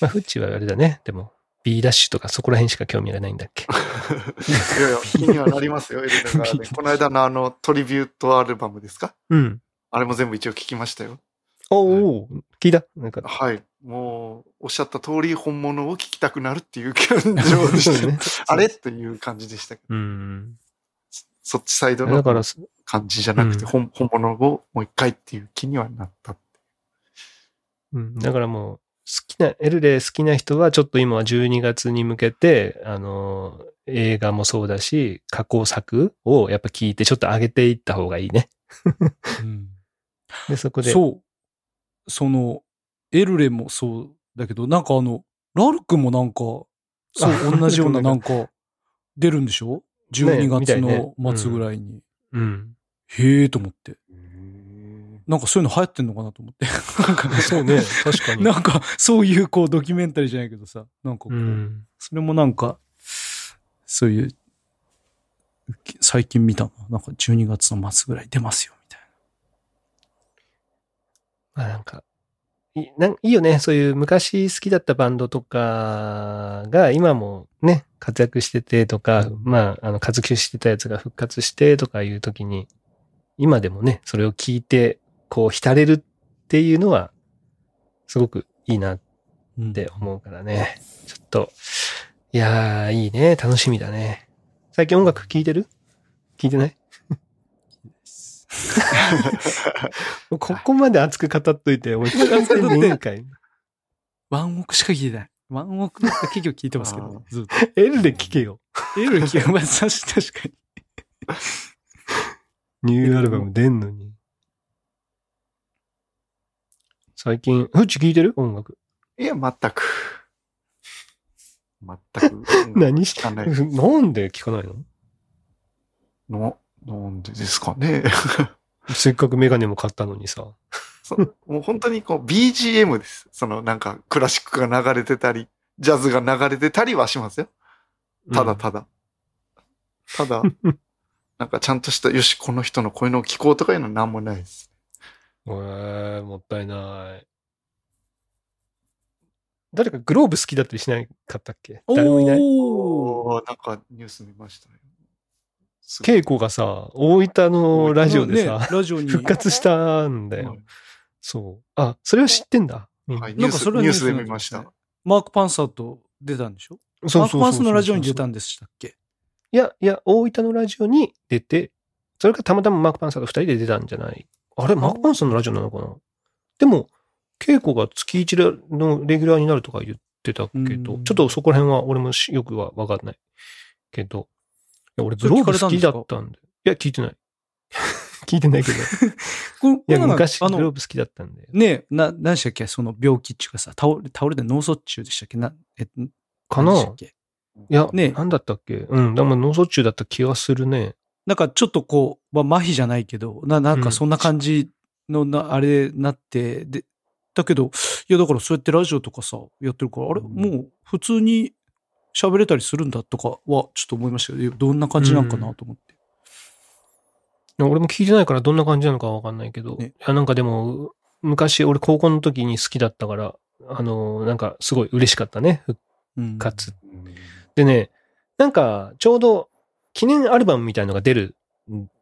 まあフッチはあれだねでも B ダッシュとかそこら辺しか興味がないんだっけ。いやいや気にはなりますよエルレが、ね、この間のあのトリビュートアルバムですか。うんあれも全部一応聞きましたよ。おお、はい、聞いたなんかはいもうおっしゃった通り本物を聞きたくなるっていう感情でしたねあれという感じでしたけどうんそっちサイドの感じじゃなくて 本,、うん、本物をもう一回っていう気にはなったって、うん、だからもう好きなエルレ好きな人はちょっと今はじゅうにがつに向けてあの映画もそうだし過去作をやっぱ聞いてちょっと上げていった方がいいね、うん、でそこでそうそのエルレもそうだけどなんかあのラルクもなんかそう同じようななんか出るんでしょじゅうにがつの末ぐらいに、ねうんうん、へえと思ってなんかそういうの流行ってんのかなと思ってなんか、ね、そうね確かになんかそういうこうドキュメンタリーじゃないけどさなんかこう、うん、それもなんかそういう最近見たのなんかじゅうにがつの末ぐらい出ますよみたいななんかいなん、いいよね。そういう昔好きだったバンドとかが今もね、活躍しててとか、うん、まあ、あの、活躍してたやつが復活してとかいう時に、今でもね、それを聞いて、こう、浸れるっていうのは、すごくいいなって思うからね。うん、ちょっと、いやー、いいね。楽しみだね。最近音楽聴いてる？聴いてない？ここまで熱く語っといて、俺完全に前回。ワンオクしか聞いてない。ワンオクの企業聞いてますけど、ずっと。エルレ聞けよ。エルレ聞けよ。まあ、確かに。ニューアルバム出んのに。最近、フッチ聞いてる？音楽。いや、全く。全く。何してんの？なんで聞かないの？な、なんでですかね。せっかくメガネも買ったのにさ。もう本当にこう ビージーエム です。そのなんかクラシックが流れてたり、ジャズが流れてたりはしますよ。ただただ。うん、ただ、なんかちゃんとした、よし、この人のこういうのを聞こうとかいうのはなんもないです。えー、もったいない。誰かグローブ好きだったりしなかったっけ？誰もいない。おー、なんかニュース見ましたね。稽古がさ、大分のラジオでさ、ね、ラジオに復活したんだよ、はい。そう。あ、それは知ってんだ。はい、なんかそれはニュースで見ました。マーク・パンサーと出たんでしょ？そうそうそうそうそう。マーク・パンサーのラジオに出たんでしたっけ？いや、いや、大分のラジオに出て、それからたまたまマーク・パンサーとふたりで出たんじゃない？あれ、マーク・パンサーのラジオなのかな？でも、稽古が月いちのレギュラーになるとか言ってたけど、ちょっとそこら辺は俺もよくは分かんないけど、いや俺グローブ好きだったんで。いや、聞いてない。聞いてないけど。こいや昔グローブ好きだったんで。ねえ、な、何でしたっけ？その病気っていうかさ、倒れ、倒れて脳卒中でしたっけな、え、かな？いや、ねえ、何だったっけ？うん、でも脳卒中だった気がするね。なんかちょっとこう、まあ、麻痺じゃないけど、な、なんかそんな感じのな、うん、あれなって、で、だけど、いやだからそうやってラジオとかさ、やってるから、あれ、うん、もう普通に、喋れたりするんだとかはちょっと思いましたけど、どんな感じなんかなと思って、うん、俺も聞いてないからどんな感じなのかわかんないけど、ね、なんかでも昔俺高校の時に好きだったから、あのなんかすごい嬉しかったね、復活、うん、でね、なんかちょうど記念アルバムみたいのが出る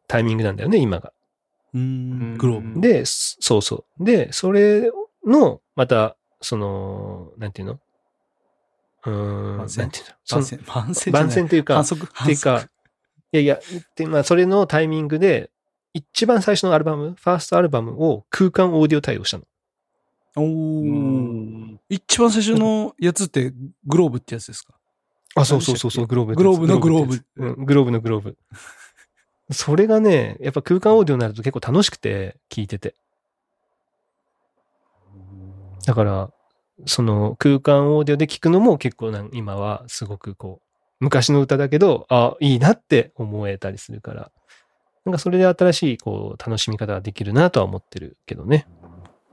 タイミングなんだよね今が。うーん、グローブで、そうそう、でそれのまたそのなんていうの、うーん、番宣、番宣というか、反則っていうか、いやいや、でまあ、それのタイミングで、一番最初のアルバム、ファーストアルバムを空間オーディオ対応したの。おー。一番最初のやつって、グローブってやつですか？あ、そうそうそうそう、グローブ。グローブのグローブ。うん、グローブのグローブ。それがね、やっぱ空間オーディオになると結構楽しくて、聴いてて。だから、その空間オーディオで聞くのも結構なん今はすごくこう昔の歌だけど、あ、いいなって思えたりするから、なんかそれで新しいこう楽しみ方ができるなとは思ってるけどね、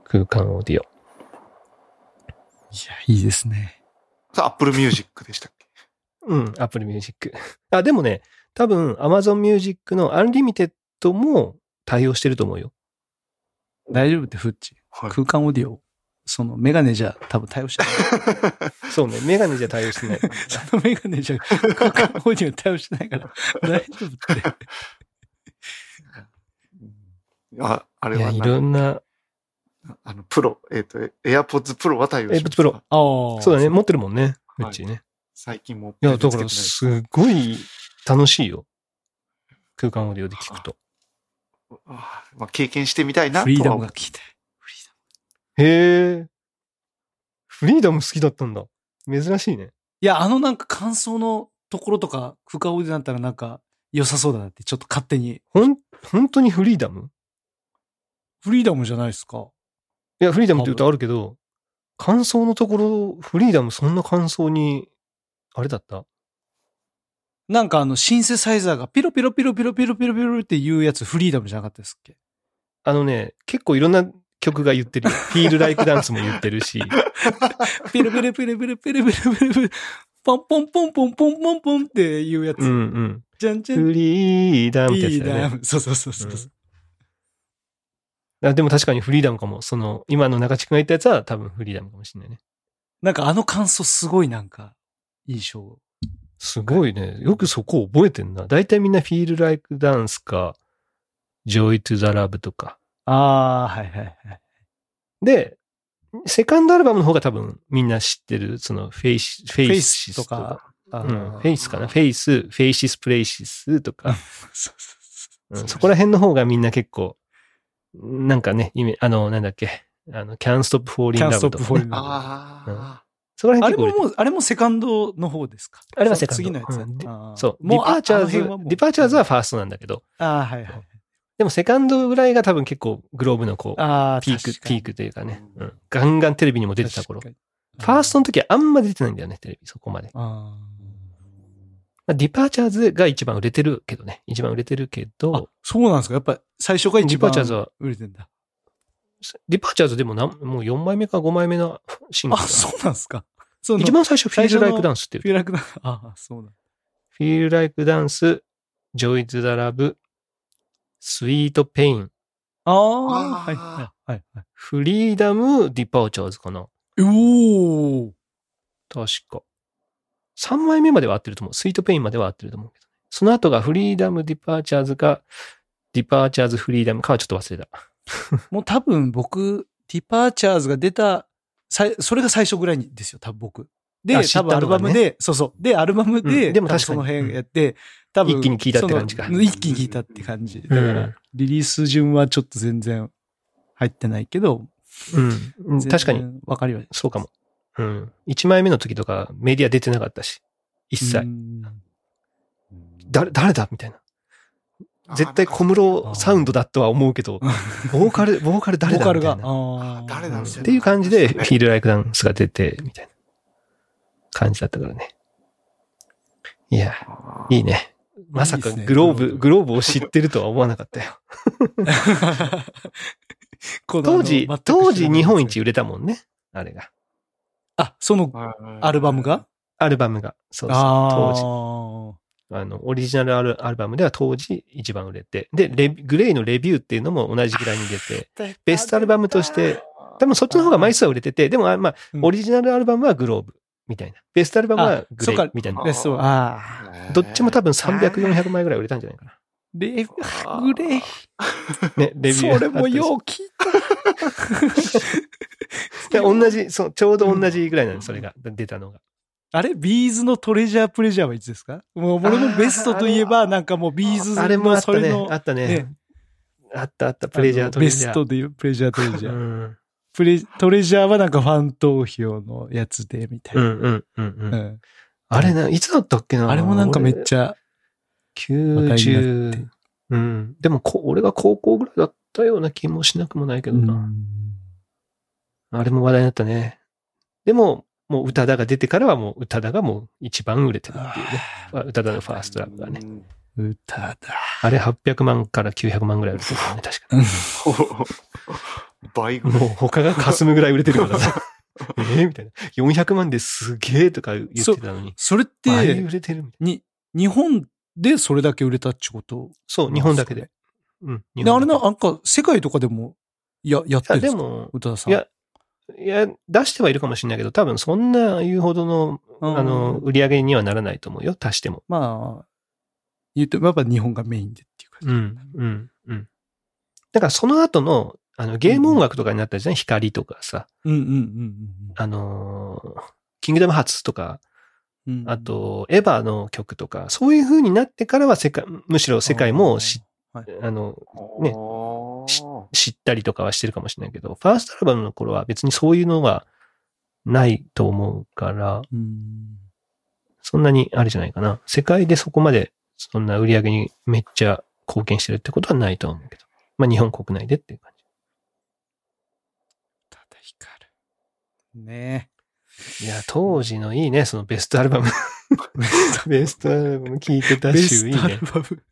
空間オーディオ。いや、いいですね。アップルミュージックでしたっけ？うん、アップルミュージック。あ、でもね、多分アマゾンミュージックのアンリミテッドも対応してると思うよ。大丈夫ってフッチ、はい、空間オーディオそのメガネじゃ多分対応してない。そうね、メガネじゃ対応してない。そのメガネじゃ空間オーディオに対応してないから大丈夫って。あ、あれはなんかいろんなあのプロ、えっと AirPods Pro は対応してる。AirPods Pro。ああ、そうだね、持ってるもんね、うちね。最近も。いや、だからすごい楽しいよ、空間オーディオで聞くと。ああ、まあ、経験してみたいなとは。フリーダムが聞いて。へえ、フリーダム好きだったんだ。珍しいね。いや、あのなんか感想のところとか、空間オーディオだったらなんか良さそうだなって、ちょっと勝手に。ほん、本当にフリーダム？フリーダムじゃないですか。いや、フリーダムって歌あるけど、感想のところ、フリーダムそんな感想に、あれだった？なんかあのシンセサイザーがピロピロピロピロピロピロピロっていうやつ、フリーダムじゃなかったですっけ？あのね、結構いろんな、曲が言ってる。フィールライクダンスも言ってるし。ピルピルピルピルピルピルピルピルポンポンポンポンポンポンポンっていうやつ。うんうん。じゃんじゃん。フリーダムってやつだよね。フリーダム。そうそうそうそう。うん、あ、でも確かにフリーダムかも。その、今の中地君が言ったやつは多分フリーダムかもしれないね。なんかあの感想すごいなんか、印象。すごいね。よくそこ覚えてんな。大体みんなフィールライクダンスか、ジョイトゥザラブとか。ああ、はいはいはい。で、セカンドアルバムの方が多分みんな知ってる、そのフェイシ、フェイシスとか、うん、フェイスかな、フェイス、フェイシスプレイシスとか、そこら辺の方がみんな結構、なんかね、あの、なんだっけ、あの、Can't Stop Falling in Loveとか、ね、あ、うん、あれももう、あれもセカンドの方ですか？あれはセカンド。次のやつ、ね、うん。そう、ディパーチャーズ、ディパーチャーズはファーストなんだけど、ああ、はいはい。でもセカンドぐらいが多分結構グローブのこう、ピーク、ピークというかね、うん、ガンガンテレビにも出てた頃。ファーストの時はあんま出てないんだよね、テレビ、そこまで。あまあ、ディパーチャーズが一番売れてるけどね。一番売れてるけど。そうなんですか。やっぱ最初が一番売れてんだ。ディパーチャーズでもな、もうよんまいめかごまいめのシングル。あ、そうなんですか。そ一番最初フィールライクダンスっていう。フィールライクダンス。あ、そうだ。フィールライクダンス、ジョイズダラブ、スイートペイン。ああ、はい、はい、はい。フリーダム、ディパーチャーズかな。おー。確か。さんまいめまでは合ってると思う。スイートペインまでは合ってると思うけど。その後がフリーダム、ディパーチャーズか、ディパーチャーズ、フリーダムかはちょっと忘れた。もう多分僕、ディパーチャーズが出た、それが最初ぐらいにですよ、多分僕。で、ね、多分アルバムで、そうそう。で、アルバムで、うん、でも確かにその辺やって、多分。一気に聴いたって感じか。一気に聴いたって感じ。だから、リリース順はちょっと全然入ってないけど。うん。確かに。わかりはそうかも。うん。いちまいめの時とかメディア出てなかったし、一切。誰、誰だみたいな。絶対小室サウンドだとは思うけど、ボーカル、ボーカル誰だみたいな。ボーカルが。ああ、誰だみたいな。っていう感じで、フィールライクダンスが出て、みたいな感じだったからね。いや、いいね。まさかグローブ、いいですね、グローブを知ってるとは思わなかったよ。当時、当時日本一売れたもんね。あれが。あ、そのアルバムが？アルバムが。そうそう。当時。あの、オリジナルアル、アルバムでは当時一番売れて、で、レグレイのレビューっていうのも同じぐらいに出て、ベストアルバムとして、多分そっちの方が枚数は売れてて、でもあ、まあ、うん、オリジナルアルバムはグローブみたいな。ベストアルバムはグレイみたいな。あ、そうか。どっちも多分さんびゃく、よんひゃくまいぐらい売れたんじゃないかな。レビュー、グレイ。ね、レビュー。それもよう聞いた。同じそう、ちょうど同じぐらいなんです、それが、出たのが。あれビーズのトレジャープレジャーはいつですか？もう俺のベストといえば、なんかもうビーズのそれの。あれもあったね。あったね。ねあったあった、プレジャートレジャー。ベストでいうプレジャートレジャー。うん、プレトレジャーはなんかファン投票のやつで、みたいな。うんうんうん、うんうん、あれな、いつだったっけな？あれもなんかめっちゃ。きゅうじゅう。うん。でもこ、俺が高校ぐらいだったような気もしなくもないけどな。うん、あれも話題になったね。でも、もう宇多田が出てからはもう宇多田がもう一番売れてるっていうね。宇多田のファーストラブがね。宇多田。あれはっぴゃくまんからきゅうひゃくまんぐらい売れてるよね、確かに。倍ぐらい。もう他が霞むぐらい売れてるからさ。えみたいな。よんひゃくまんですげえとか言ってたのに。そ, それって売れてるみたいに、日本でそれだけ売れたってことそう、日本だけで。うん。で、あれな、なんか世界とかでも や, やってるんですか宇多田さん。いや、出してはいるかもしれないけど、多分そんな言うほどの、うん、あの、売り上げにはならないと思うよ、足しても。まあ、言うと、やっぱ日本がメインでっていう感じ。うん、うん、うん。だからその後の、あの、ゲーム音楽とかになったじゃん、うん、光とかさ。うん、うん、うんうん。あの、キングダムハーツとか、うん、あと、エヴァの曲とか、そういう風になってからは世界、むしろ世界も知って、はい、あの、ね、知ったりとかはしてるかもしれないけど、ファーストアルバムの頃は別にそういうのがないと思うから、うんそんなにあれじゃないかな。世界でそこまでそんな売り上げにめっちゃ貢献してるってことはないと思うけど、まあ日本国内でっていう感じ。ただ光る。ねえ。いや、当時のいいね、そのベストアルバム。ベストアルバム聞いてたし、いいね。ベストアルバム。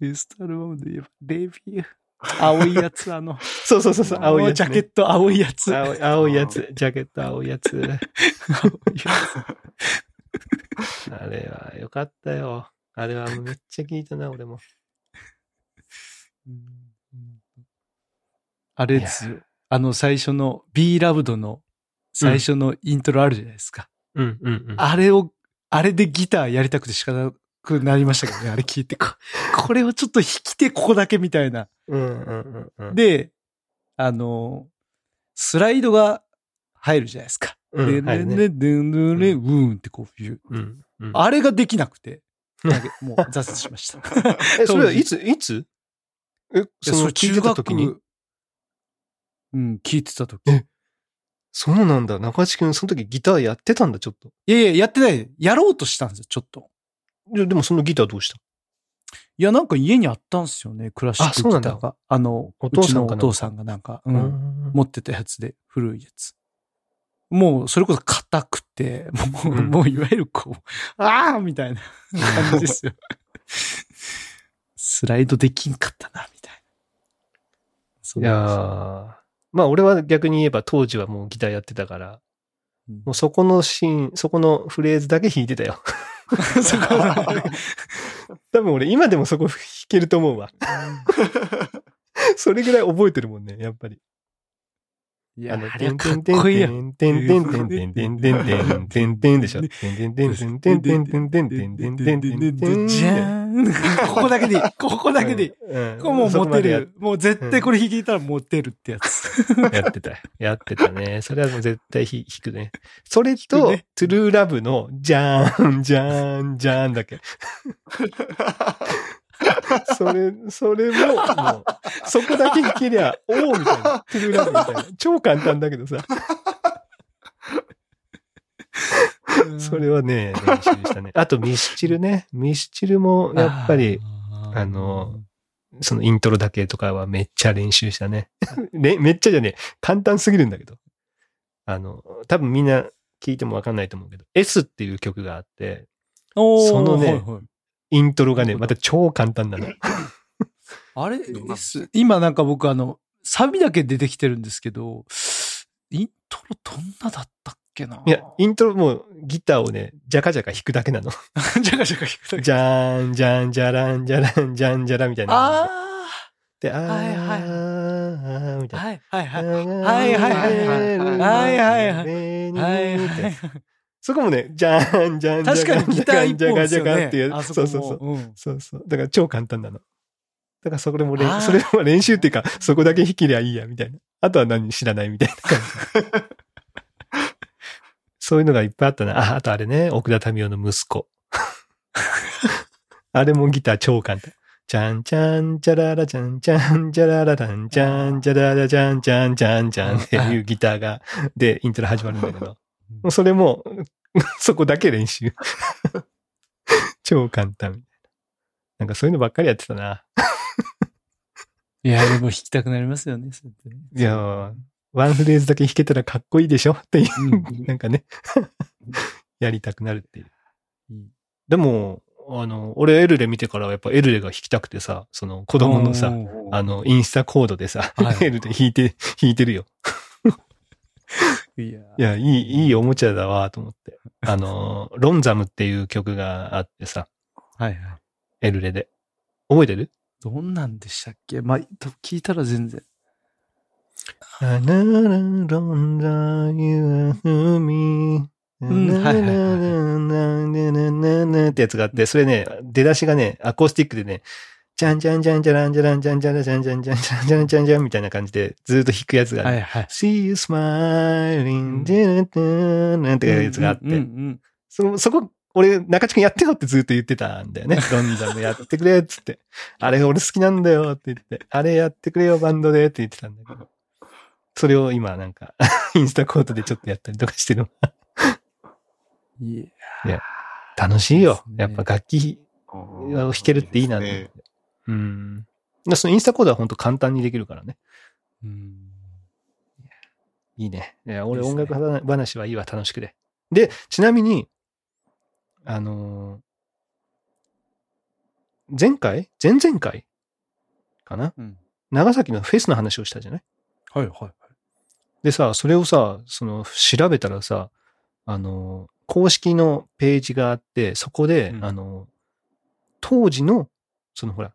ベストアルバムで言えば、レビュー。青いやつ、あの。そうそうそうそう、青いやつ、ね。ジャケット青いやつ。青い、青いやつ。ジャケット青いやつ。青いやつ。あれは良かったよ。あれはめっちゃ聞いたな、俺も。あれです。あの最初の B ラブドの最初のイントロあるじゃないですか。うん、うん、うんうん。あれを、あれでギターやりたくて仕方ない。くなりましたけどね、あれ聞いて。これをちょっと引きて、ここだけみたいな。うんうんうんうん、で、あの、スライドが入るじゃないですか。で、で、で、で、で、で、うーんってこういう、うんうん。あれができなくて、もう挫折しました。え、それはいつ、いつえ、その中学に。うん、聞いてた時。え、そうなんだ。中地君、その時ギターやってたんだ、ちょっと。いやいや、やってない。やろうとしたんですよ、ちょっと。でもそのギターどうした？いやなんか家にあったんすよね、クラシックギターが。あのお父さんうちのお父さんがなんか、うんうん、持ってたやつで、古いやつ。もうそれこそ硬くてもう、うん、もういわゆるこうああみたいな感じですよ。スライドできんかったなみたいな。そうなんですよ。いやまあ俺は逆に言えば当時はもうギターやってたから、うん、もうそこのシーンそこのフレーズだけ弾いてたよ。そこ多分俺今でもそこ弾けると思うわ。それぐらい覚えてるもんねやっぱり。いやあのあれはかっこいいやん。てんてんてんてんてんてんてんてんてんでしょ。てんてんてんてんてんてんてんてんてんてんてんてんてんじゃん。ここだけでいい。ここだけでいい。ここもうモテる。もう絶対これ弾いたらモテるってやつ。やってた。やってたね。それはもう絶対弾くね。それと、トゥルーラブのじゃーん、じゃーん、じゃーんだけ。それ、それも、もう、そこだけ弾けりゃ、おーみたいな、トゥルーラブみたいな。超簡単だけどさ。それはね、練習したね。あと、ミスチルね。ミスチルも、やっぱり、あ, あの、そのイントロだけとかはめっちゃ練習したね。ねめっちゃじゃねえ。簡単すぎるんだけど。あの、多分みんな聞いてもわかんないと思うけど、S っていう曲があって、そのね、はいはいイントロがね、また超簡単なの。あれ今なんか僕あの、サビだけ出てきてるんですけど、イントロどんなだったっけな？いや、イントロもうギターをね、ジャカジャカ弾くだけなの。ジャカジャカ弾くだけ。じゃーん、じゃーん、じゃらん、じゃらん、じゃん、じゃらみたいな。ああ。で、あー、はいはい、あー、みたいな。はいはいはい。はいはいはい。はいはいはい。はいはい。そこもね、じゃーんじゃんじゃんじゃんじゃんじゃんじゃんっていう、そうそうそう、うん、そうそう、だから超簡単なの。だからそれもそれは練習っていうか、そこだけ弾きりゃいいやみたいな。あとは何知らないみたいな感じ。そういうのがいっぱいあったな。あ、あとあれね、奥田民生の息子。あれもギター超簡単。じゃんじゃんじゃららじゃんじゃんじゃらららんじゃんじゃららじゃんじゃんじゃんじゃんっていうギターがでイントロ始まるんだけど。それも、そこだけ練習。超簡単みたいな。なんかそういうのばっかりやってたな。いや、でも弾きたくなりますよね、そうやって。いや、ワンフレーズだけ弾けたらかっこいいでしょっていう、うん、なんかね、やりたくなるっていう。うん、でも、あの、俺エルレ見てからやっぱエルレが弾きたくてさ、その子供のさ、あの、インスタコードでさ、はい、エルレ弾いて、弾いてるよ。いや、いい、いいおもちゃだわ、と思って。あの、ロンザムっていう曲があってさ。はいはい。エルレで。覚えてる？どんなんでしたっけ？まあ、聞いたら全然。あなら、ロンザム、ユアフミ。うん、はいはいはい。ってやつがあって、それね、出だしがね、アコースティックでね、じゃんじゃんじゃんじゃらんじゃらんじゃんじゃらんじゃんじゃんじゃんじゃんじゃんじゃんじゃんみたいな感じでずっと弾くやつがある。See you smiling, dun dun なんていうやつがあって。そ、そこ、俺、中地くんやってよってずっと言ってたんだよね。ロンザムやってくれっつって。あれ俺好きなんだよって言って。あれやってくれよバンドでって言ってたんだけど。それを今なんか、インスタコートでちょっとやったりとかしてる。いや、楽しいよ。やっぱ楽器を弾けるっていいなって。うん、そのインスタコードは本当簡単にできるからね。うん、いいね。いや俺音楽話はいいわ、楽しくで。で、ちなみに、あのー、前回前々回かな、うん、長崎のフェスの話をしたじゃない？はいはいはい。でさ、それをさ、その調べたらさ、あのー、公式のページがあって、そこで、うん、あのー、当時の、そのほら、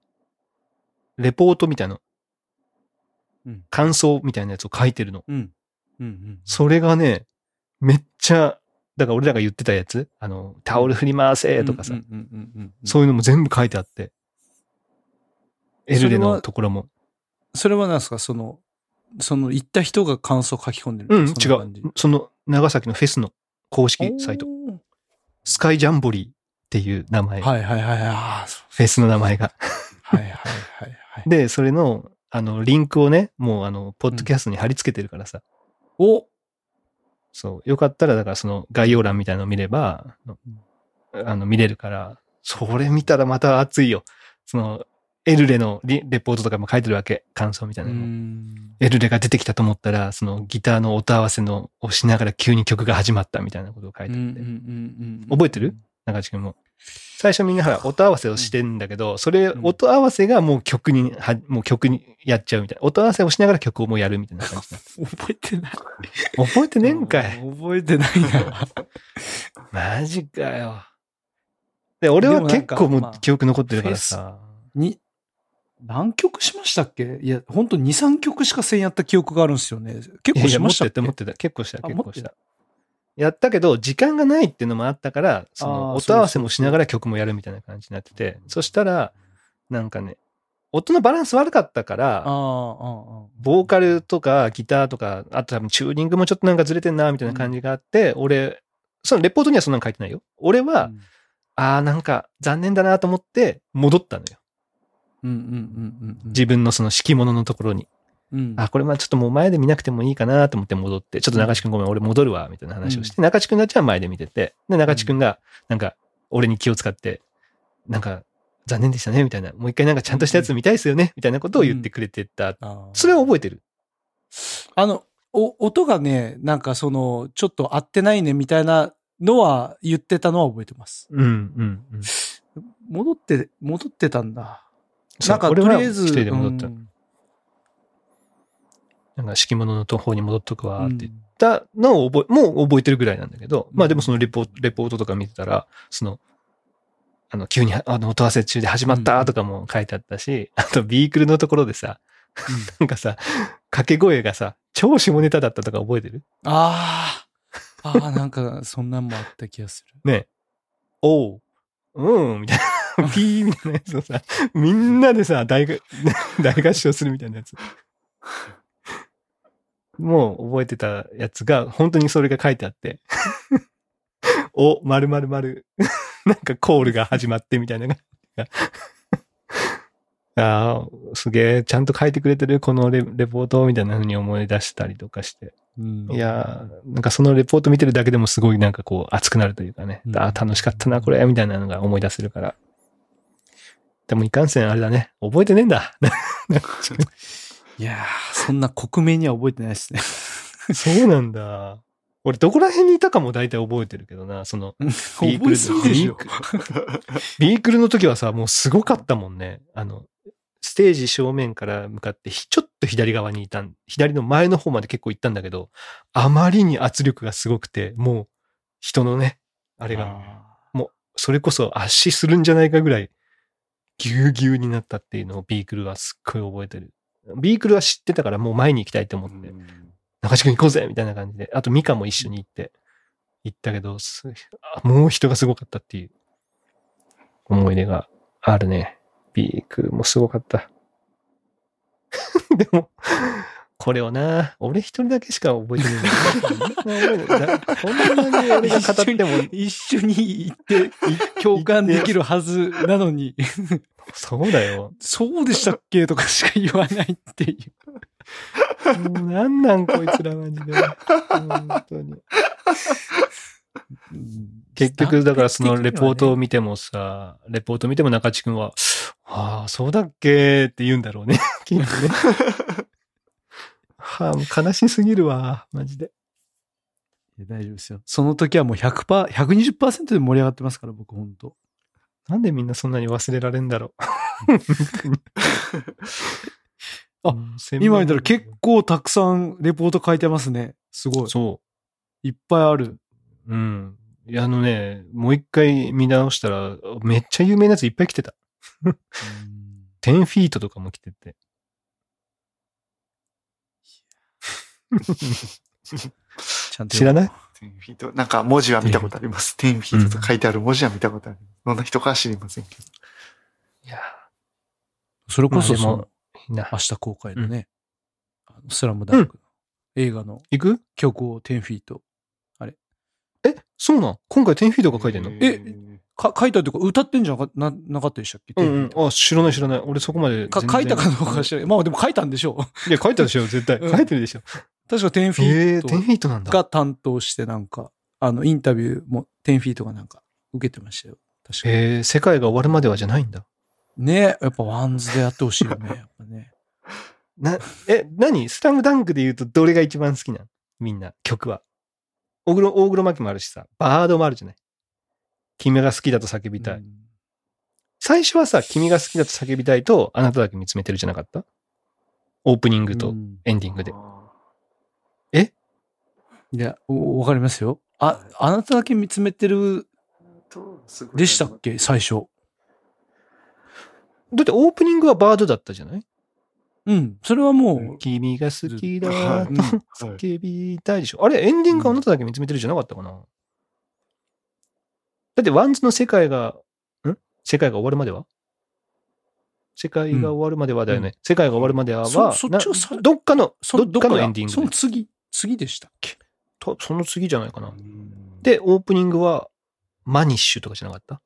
レポートみたいな、うん、感想みたいなやつを書いてるの、うんうんうん、それがねめっちゃだから俺らが言ってたやつあのタオル振り回せとかさそういうのも全部書いてあってエルレのところもそれは何ですかそのその行った人が感想書き込んでるうん違うその長崎のフェスの公式サイトスカイジャンボリーっていう名前はいはいはいあフェスの名前がはいはいはいはい。で、それの、あの、リンクをね、もう、あの、ポッドキャストに貼り付けてるからさ。うん、おそう。よかったら、だから、その、概要欄みたいなのを見れば、あの、見れるから、それ見たらまた熱いよ。そのエルレの レ, レポートとかも書いてるわけ、感想みたいなのも。うんエルレが出てきたと思ったら、そのギターの音合わせのをしながら急に曲が始まったみたいなことを書いてあって、うんうんうんうん、覚えてる？中地君も最初みんなほら音合わせをしてんだけど、うん、それ音合わせがもう曲にはもう曲にやっちゃうみたいな、音合わせをしながら曲をもうやるみたいな感じな。覚えてない。覚えてねえんかい。覚えてないな。マジかよ。で俺は結構もう記憶残ってるからさ。に何曲しましたっけ？いや本当ににさんきょくしかせんやった記憶があるんですよね。結構しましたっけ？いや持ってた持ってた結構した結構した。やったけど時間がないっていうのもあったから、その音合わせもしながら曲もやるみたいな感じになってて、 そ, そしたらなんかね音のバランス悪かったから、ああボーカルとかギターとかあと多分チューニングもちょっとなんかずれてんなみたいな感じがあって、うん、俺そのレポートにはそんなの書いてないよ俺は、うん、ああなんか残念だなと思って戻ったのよ、うんうんうんうん、自分のその敷物のところに。うん、あこれまあちょっともう前で見なくてもいいかなと思って戻って、ちょっと中地君ごめん俺戻るわみたいな話をして、うん、中地君たちは前で見てて、で中地君がなんか俺に気を使ってなんか残念でしたねみたいな、もう一回なんかちゃんとしたやつ見たいですよねみたいなことを言ってくれてた、うん、それを覚えてる。あのお音がねなんかそのちょっと合ってないねみたいなのは言ってたのは覚えてます、うんうんうん、戻って戻ってたんだ。なんかとりあえず一人で戻った、うんなんか敷物の方に戻っとくわって言ったのを覚え、うん、もう覚えてるぐらいなんだけど、まあでもそのレポ、レポートとか見てたら、その、あの急にあの音合わせ中で始まったとかも書いてあったし、うん、あとビークルのところでさ、うん、なんかさ、掛け声がさ、超下ネタだったとか覚えてる？ああ、ああ、なんかそんなんもあった気がする。ねえ、おう、うん、みたいな。ピーみたいなやつをさ、みんなでさ、大、大合唱するみたいなやつ。もう覚えてたやつが本当にそれが書いてあってお〇〇〇なんかコールが始まってみたいなあすげえちゃんと書いてくれてるこの レ, レポートみたいな風に思い出したりとかして、うん、いやなんかそのレポート見てるだけでもすごいなんかこう熱くなるというかね、うん、あ楽しかったなこれみたいなのが思い出せるから。でもいかんせんあれだね覚えてねえんだいやー、そんな克明には覚えてないですね。そうなんだ。俺、どこら辺にいたかも大体覚えてるけどな、その、ビークルの時。ビークルの時はさ、もうすごかったもんね。あの、ステージ正面から向かって、ちょっと左側にいたん、左の前の方まで結構行ったんだけど、あまりに圧力がすごくて、もう、人のね、あれが、もう、それこそ圧死するんじゃないかぐらい、ぎゅうぎゅうになったっていうのをビークルはすっごい覚えてる。ビークルは知ってたからもう前に行きたいと思って、うん、中地君行こうぜみたいな感じで、あとミカも一緒に行って行ったけど、もう人がすごかったっていう思い出があるね。ビークルもすごかったでもこれをな俺一人だけしか覚えてないんだこんなに俺が語っても一緒に行って共感できるはずなのにそうだよそうでしたっけとかしか言わないっていうもうなんなんこいつらマジで本当に結局だからそのレポートを見てもさ、レポート見ても中地君はああそうだっけって言うんだろうねきっとねはあ、もう悲しすぎるわマジで。いや大丈夫ですよ。その時はもう ひゃくパーセント、ひゃくにじゅっパーセント で盛り上がってますから僕本当。なんでみんなそんなに忘れられんだろう。あ、今見たら結構たくさんレポート書いてますね。すごい。そう。いっぱいある。うん。いやあのね、もう一回見直したらめっちゃ有名なやついっぱい来てた。じゅうフィートとかも来てて。ちゃんと知らない？なんか文字は見たことあります。じゅうフィートと書いてある文字は見たことある。どんな人かは知りませんけど。いや、それこそその明日公開のね、うん、あのスラムダンクの映画の曲をじゅうフィート。あれ？え、そうなん？今回じゅうフィートが書いてんの？え、か書いたっていうか歌ってんじゃ な, なかったでしたっけ？うん、うん、あ知らない知らない。俺そこまでか書いたかどうか知らない。まあでも書いたんでしょう。いや書いたでしょ絶対。書いてるでしょ。確かじゅうフィートが担当してなんか、あの、インタビューもじゅうフィートがなんか受けてましたよ。確かに。えー、世界が終わるまではじゃないんだ。ね、やっぱワンズでやってほしいよね。やっぱねなえ、何スラムダンクで言うとどれが一番好きなのみんな、曲は。大黒、大黒摩季もあるしさ、バードもあるじゃない。君が好きだと叫びたい。うん、最初はさ、君が好きだと叫びたいと、あなただけ見つめてるじゃなかった？オープニングとエンディングで。うん、えいや、わかりますよ。あ、あなただけ見つめてるでしたっけ最初。だってオープニングはバードだったじゃない？うん。それはもう。君が好きだと叫びたいでしょ。あれ、エンディングあなただけ見つめてるじゃなかったかな、うん、だってワンズの世界が、ん世界が終わるまでは世界が終わるまではだよね。うん、世界が終わるまでは、うん、そ、そっちはどっかの、どっかのエンディング。その次、次でしたっけと、その次じゃないかな。で、オープニングは、マニッシュとかじゃなかった？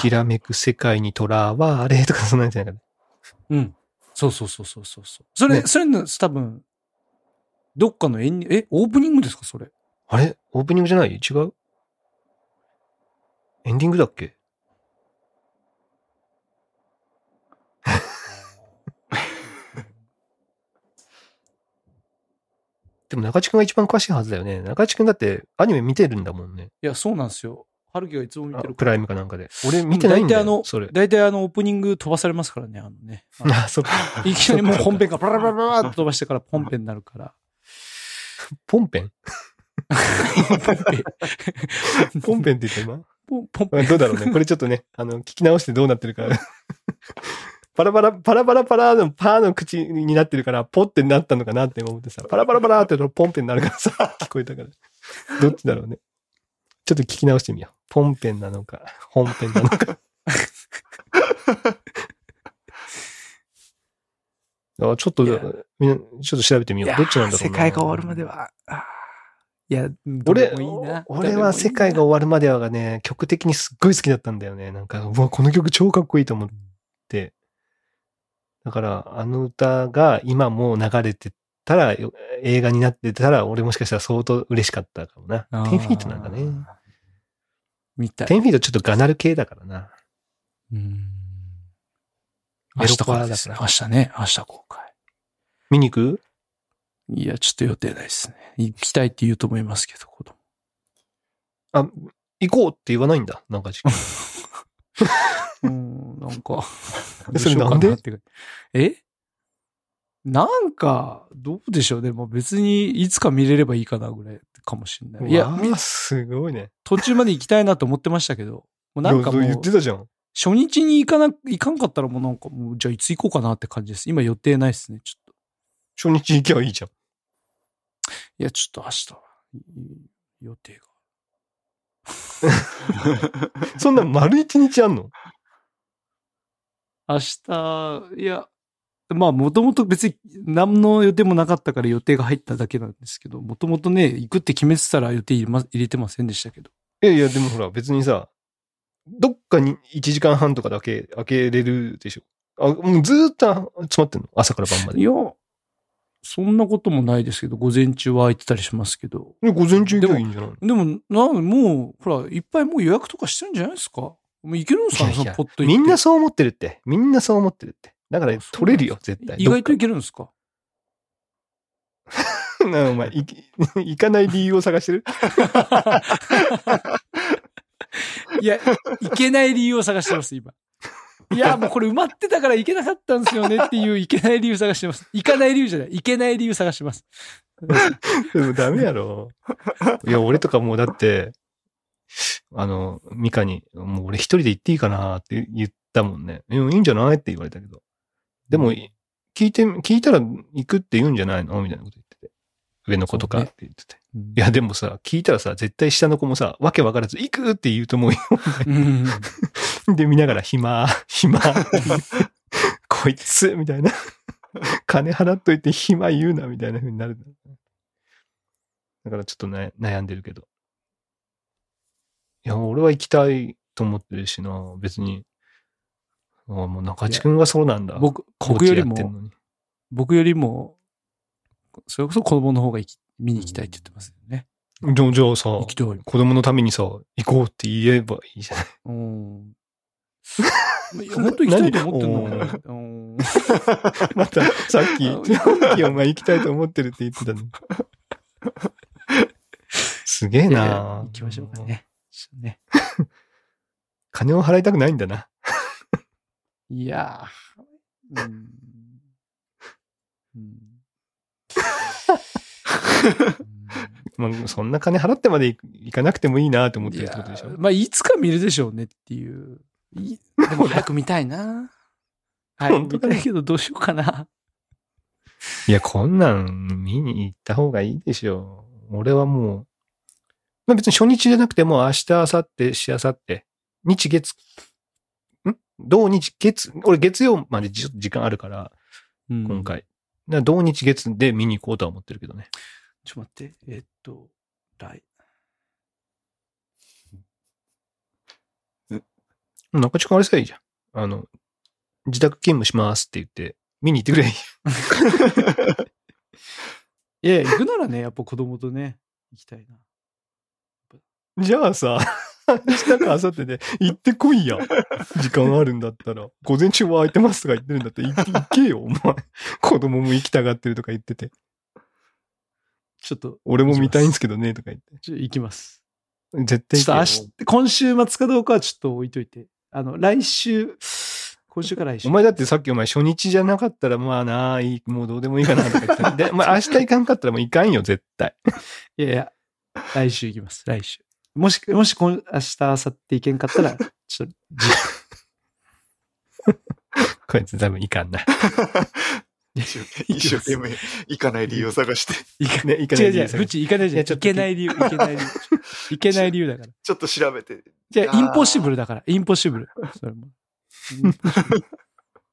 きらめく世界にとらわれとかそんなんじゃないかな。うん。そうそうそうそうそうそう。それ、ね、それの多分どっかのエンえオープニングですかそれ？あれオープニングじゃない？違う？エンディングだっけ？でも中地君が一番詳しいはずだよね。中地君だってアニメ見てるんだもんね。いやそうなんですよ。春樹がいつも見てるプライムかなんかで。俺見てないんだよ。大体あのそれ大体あのオープニング飛ばされますからねあのね。あのあそっか。いきなりもう本編からパラパラパラって飛ばしてからポンペンになるから。ポンペン？ポンペンって言った今？ポンペンどうだろうね。これちょっとねあの聞き直してどうなってるか。パラパラパラパラパラのパーの口になってるからポってなったのかなって思ってさパラパラパラってポンペンになるからさ聞こえたからどっちだろうね。ちょっと聞き直してみよう。ポンペンなのか、本編なのか。あちょっと、みんな、ちょっと調べてみよう。どっちなんだろうな。世界が終わるまでは。いや、どれもいいな。俺、俺は世界が終わるまではがね、曲的にすっごい好きだったんだよね。なんか、うわ、この曲超かっこいいと思って。だから、あの歌が今もう流れてたら、映画になってたら、俺もしかしたら相当嬉しかったかもな。テンフィートなんかね。みたい。テンフィートちょっとガナル系だからな。うん。明日からですね。明日ね。明日公開。見に行く？いや、ちょっと予定ないですね。行きたいって言うと思いますけど、子供。あ、行こうって言わないんだ。なんか時期。うん、なんか。それなんで？え？なんか、どうでしょうね。もう別にいつか見れればいいかなぐらいかもしれない。いや、すごいね。途中まで行きたいなと思ってましたけど、もうなんかもう、言ってたじゃん。初日に行かな、行かんかったらもうなんかもう、じゃあいつ行こうかなって感じです。今予定ないですね、ちょっと。初日行けばいいじゃん。いや、ちょっと明日、予定が。そんな丸一日あんの？明日、いや、まあ、もともと別に何の予定もなかったから予定が入っただけなんですけど、もともとね、行くって決めてたら予定入れ、ま、入れてませんでしたけど。いやいや、でもほら、別にさ、どっかにいちじかんはんとかだけ開けれるでしょ。あ、もうずーっと詰まってんの？朝から晩まで。いや、そんなこともないですけど、午前中は空いてたりしますけど。ね、午前中行けばいいんじゃないの？でも、でもな、もう、ほら、いっぱいもう予約とかしてるんじゃないですか。もう行けるんですかね、そのポッと行って。みんなそう思ってるって。みんなそう思ってるって。だから取れるよ絶対。意外といけるんですか？なお前い行かない理由を探してる？いや行けない理由を探してます今。いやもうこれ埋まってたから行けなかったんですよねっていう行けない理由探してます。行かない理由じゃない行けない理由探してます。でもダメやろ。いや俺とかもうだってあのミカにもう俺一人で行っていいかなって言って。だもんね、いいんじゃないって言われたけど、でも聞いて聞いたら行くって言うんじゃないのみたいなこと言ってて、上の子とかって言ってて、ね、いやでもさ聞いたらさ絶対下の子もさわけわからず行くって言うと思うよ、うんうん、で見ながら暇暇こいつみたいな金払っといて暇言うなみたいな風になる。だからちょっと、ね、悩んでるけど、いや俺は行きたいと思ってるしな別に。もう中地君がそうなんだ。僕、僕よりも、僕よりも、それこそ子供の方が行き見に行きたいって言ってますよね。じゃあさ、子供のためにさ、行こうって言えばいいじゃない。うん。本当に行きたいと思ってんのかなまたさっき日本にお前行きたいと思ってるって言ってたのすげえな、えー、行きましょうかね、ね金を払いたくないんだないやーうんうんまあ、そんな金払ってまで行かなくてもいいなと思ってるってことでしょ。いや、まあ、いつか見るでしょうねっていう。いでも早く見たいな。はい、見たいけどどうしようかな。いや、こんなん見に行った方がいいでしょう。俺はもう、まあ、別に初日じゃなくても明日、明後日、しあさって、日月、ん土日月、俺月曜までちょっと時間あるから、うん、今回。だ同日月で見に行こうとは思ってるけどね。ちょっと待って、えー、っと、来。中地君あれさえいいじゃん。あの、自宅勤務しますって言って、見に行ってくれいい。いや、行くならね、やっぱ子供とね、行きたいな。じゃあさ、明日か明後日で行ってこいや。時間あるんだったら。午前中は空いてますとか言ってるんだったら行けよ、お前。子供も行きたがってるとか言ってて。ちょっと。俺も見たいんですけどね、とか言って。ちょっと行きます。絶対行けよ。ちょっと明日、今週末かどうかはちょっと置いといて。あの、来週、今週から来週。お前だってさっきお前初日じゃなかったら、まあなー、もうどうでもいいかなとか言ってた。で、まあ明日行かんかったらもう行かんよ、絶対。いやいや、来週行きます、来週。もし、もし今、明日、明後日行けんかったら、ちょっと、こいつ多分行かんな。一生懸命行かない理由を探して。行かない、行かない理由。違う違う、うち行かないじゃん。行けない理由、行けない理由。行けない理由だから。ちょっと調べて。じゃあ、インポッシブルだから、インポッシブル。それも。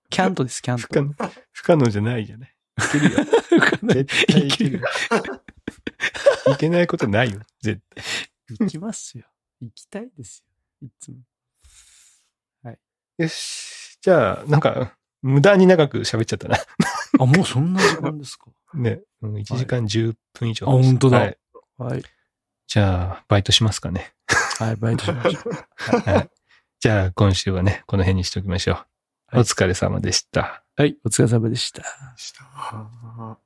キャントです、キャント。不可能、不可能じゃないじゃない。行けるよ。不可能。絶対行けるよ。行けないことないよ、絶対。行きますよ。行きたいですよ。いつも。はい。よし。じゃあ、なんか、無駄に長く喋っちゃったな。あ、もうそんな時間ですかね。いちじかんじゅっぷん以上、はい。あ、本当だ。はい。はい、じゃあ、バイトしますかね。はい、バイトしましょう。はい、じゃあ、今週はね、この辺にしておきましょう。はい、お疲れ様でした。はい、お疲れ様でした。でした。